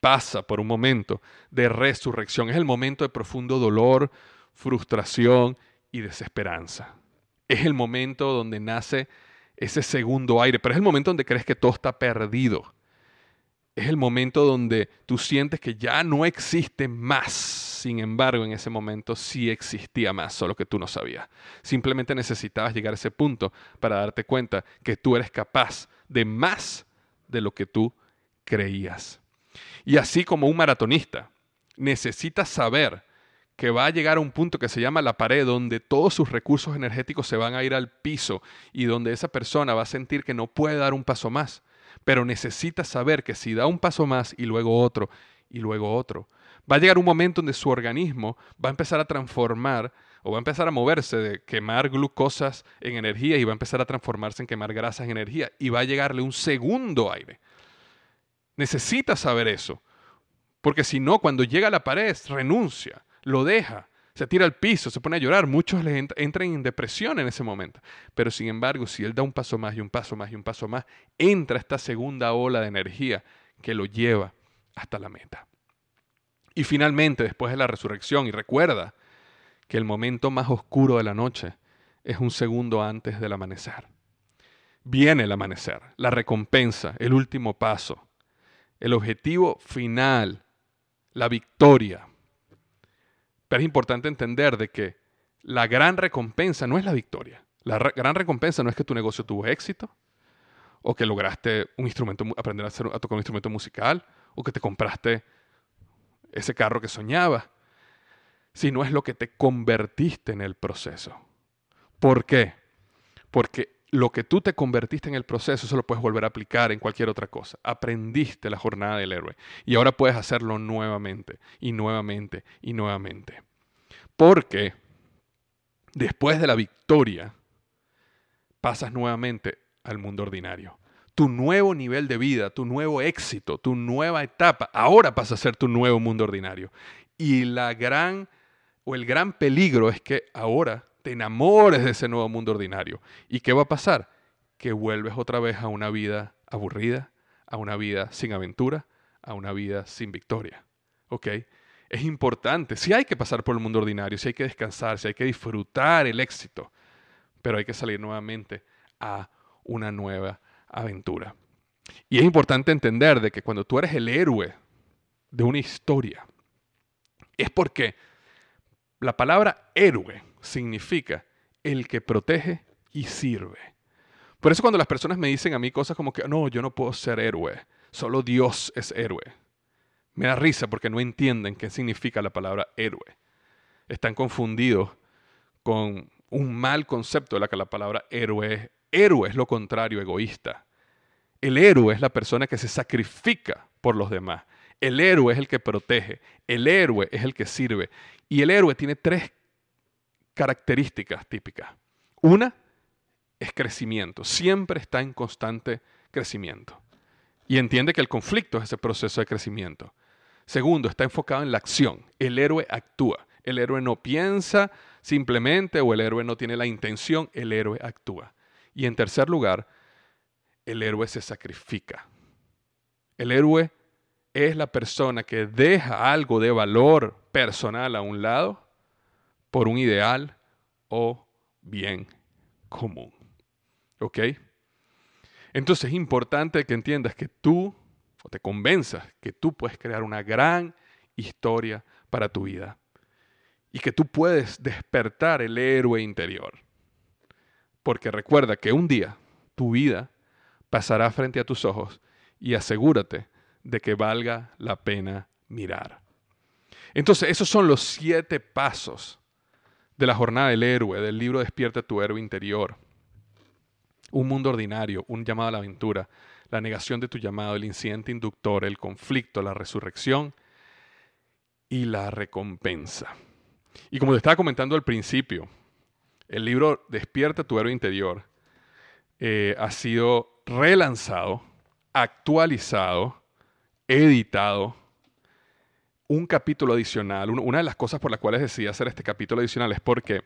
pasa por un momento de resurrección. Es el momento de profundo dolor, frustración y desesperanza. Es el momento donde nace ese segundo aire, pero es el momento donde crees que todo está perdido. es el momento donde tú sientes que ya no existe más. Sin embargo, en ese momento sí existía más, solo que tú no sabías. Simplemente necesitabas llegar a ese punto para darte cuenta que tú eres capaz de más de lo que tú creías. Y así como un maratonista necesita saber que va a llegar a un punto que se llama la pared, donde todos sus recursos energéticos se van a ir al piso y donde esa persona va a sentir que no puede dar un paso más. Pero necesita saber que si da un paso más y luego otro y luego otro, va a llegar un momento donde su organismo va a empezar a transformar o va a empezar a moverse de quemar glucosas en energía y va a empezar a transformarse en quemar grasas en energía y va a llegarle un segundo aire. Necesita saber eso, porque si no, cuando llega a la pared, renuncia. Lo deja, se tira al piso, se pone a llorar. Muchos les entran en depresión en ese momento. Pero sin embargo, si él da un paso más y un paso más y un paso más, entra esta segunda ola de energía que lo lleva hasta la meta. Y finalmente, después de la resurrección, y recuerda que el momento más oscuro de la noche es un segundo antes del amanecer. Viene el amanecer, la recompensa, el último paso, el objetivo final, la victoria. Pero es importante entender de que la gran recompensa no es la victoria. La gran recompensa no es que tu negocio tuvo éxito o que lograste un instrumento, aprender a tocar un instrumento musical o que te compraste ese carro que soñabas, sino es lo que te convertiste en el proceso. ¿Por qué? Porque lo que tú te convertiste en el proceso, eso lo puedes volver a aplicar en cualquier otra cosa. Aprendiste la jornada del héroe y ahora puedes hacerlo nuevamente y nuevamente y nuevamente. Porque después de la victoria pasas nuevamente al mundo ordinario. Tu nuevo nivel de vida, tu nuevo éxito, tu nueva etapa, ahora pasa a ser tu nuevo mundo ordinario. Y el gran peligro es que ahora te enamores de ese nuevo mundo ordinario. ¿Y qué va a pasar? Que vuelves otra vez a una vida aburrida, a una vida sin aventura, a una vida sin victoria. ¿Ok? Es importante. Sí hay que pasar por el mundo ordinario, sí hay que descansar, sí hay que disfrutar el éxito, pero hay que salir nuevamente a una nueva aventura. Y es importante entender de que cuando tú eres el héroe de una historia, es porque la palabra héroe significa el que protege y sirve. Por eso cuando las personas me dicen a mí cosas como que no, yo no puedo ser héroe, solo Dios es héroe, me da risa porque no entienden qué significa la palabra héroe. Están confundidos con un mal concepto de la que la palabra héroe es. Héroe es lo contrario, egoísta. El héroe es la persona que se sacrifica por los demás. El héroe es el que protege. El héroe es el que sirve. Y el héroe tiene tres características típicas. Una es crecimiento. Siempre está en constante crecimiento. Y entiende que el conflicto es ese proceso de crecimiento. Segundo, está enfocado en la acción. El héroe actúa. El héroe no piensa simplemente o el héroe no tiene la intención. El héroe actúa. Y en tercer lugar, el héroe se sacrifica. El héroe es la persona que deja algo de valor personal a un lado por un ideal o bien común. ¿Ok? Entonces es importante que entiendas que tú, o te convenzas, que tú puedes crear una gran historia para tu vida. Y que tú puedes despertar el héroe interior. Porque recuerda que un día tu vida pasará frente a tus ojos y asegúrate de que valga la pena mirar. Entonces esos son los 7 pasos de la jornada del héroe, del libro Despierta tu héroe interior. Un mundo ordinario, un llamado a la aventura, la negación de tu llamado, el incidente inductor, el conflicto, la resurrección y la recompensa. Y como te estaba comentando al principio, el libro Despierta tu héroe interior ha sido relanzado, actualizado, editado. Un capítulo adicional, una de las cosas por las cuales decidí hacer este capítulo adicional es porque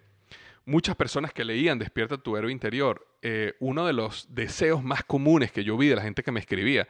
muchas personas que leían Despierta tu héroe interior, uno de los deseos más comunes que yo vi de la gente que me escribía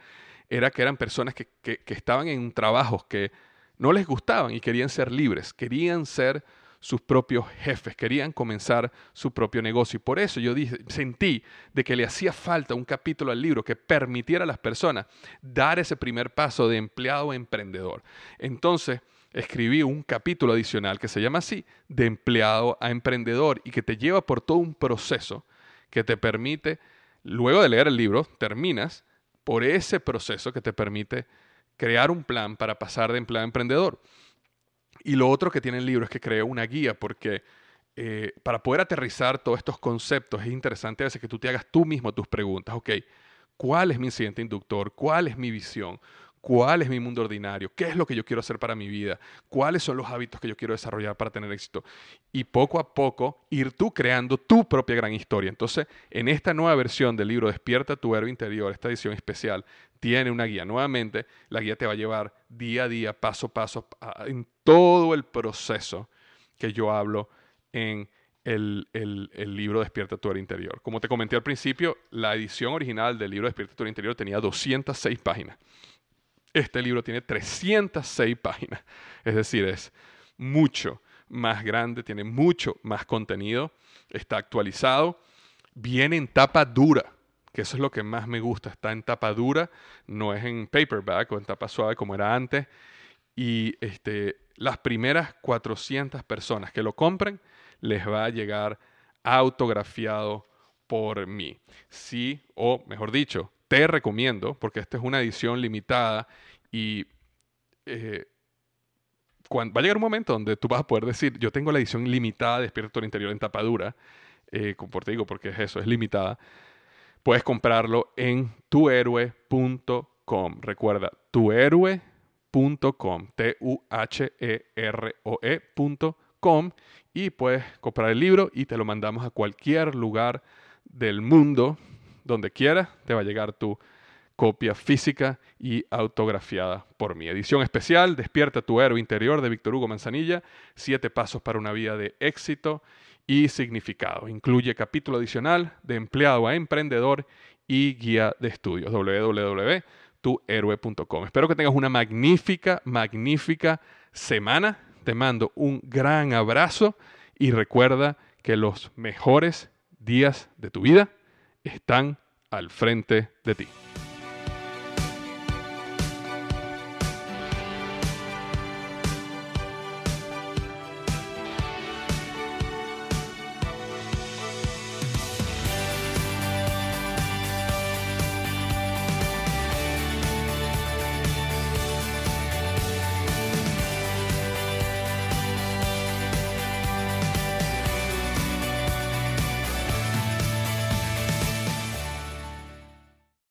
era que eran personas que estaban en trabajos que no les gustaban y querían ser libres, querían ser sus propios jefes, querían comenzar su propio negocio. Y por eso yo sentí de que le hacía falta un capítulo al libro que permitiera a las personas dar ese primer paso de empleado a emprendedor. Entonces, escribí un capítulo adicional que se llama así, de empleado a emprendedor, y que te lleva por todo un proceso que te permite, luego de leer el libro, terminas por ese proceso que te permite crear un plan para pasar de empleado a emprendedor. Y lo otro que tiene el libro es que creo una guía, porque para poder aterrizar todos estos conceptos es interesante a veces que tú te hagas tú mismo tus preguntas. Ok, ¿cuál es mi incidente inductor? ¿Cuál es mi visión? ¿Cuál es mi mundo ordinario? ¿Qué es lo que yo quiero hacer para mi vida? ¿Cuáles son los hábitos que yo quiero desarrollar para tener éxito? Y poco a poco ir tú creando tu propia gran historia. Entonces, en esta nueva versión del libro Despierta tu héroe interior, esta edición especial, tiene una guía. Nuevamente, la guía te va a llevar día a día, paso a paso, en todo el proceso que yo hablo en el libro Despierta tu héroe interior. Como te comenté al principio, la edición original del libro Despierta tu héroe interior tenía 206 páginas. Este libro tiene 306 páginas, es decir, es mucho más grande, tiene mucho más contenido, está actualizado, viene en tapa dura, que eso es lo que más me gusta, está en tapa dura, no es en paperback o en tapa suave como era antes, y las primeras 400 personas que lo compren les va a llegar autografiado por mí, sí, o mejor dicho, te recomiendo, porque esta es una edición limitada y va a llegar un momento donde tú vas a poder decir, yo tengo la edición limitada de Despierta tu héroe interior en tapa dura, porque es eso, es limitada. Puedes comprarlo en tuheroe.com. Recuerda, tuheroe.com, tuheroe.com, y puedes comprar el libro y te lo mandamos a cualquier lugar del mundo. Donde quieras, te va a llegar tu copia física y autografiada por mí. Edición especial, Despierta tu héroe interior de Víctor Hugo Manzanilla, 7 pasos para una vida de éxito y significado. Incluye capítulo adicional de empleado a emprendedor y guía de estudios, www.tuheroe.com. Espero que tengas una magnífica, magnífica semana. Te mando un gran abrazo y recuerda que los mejores días de tu vida están al frente de ti.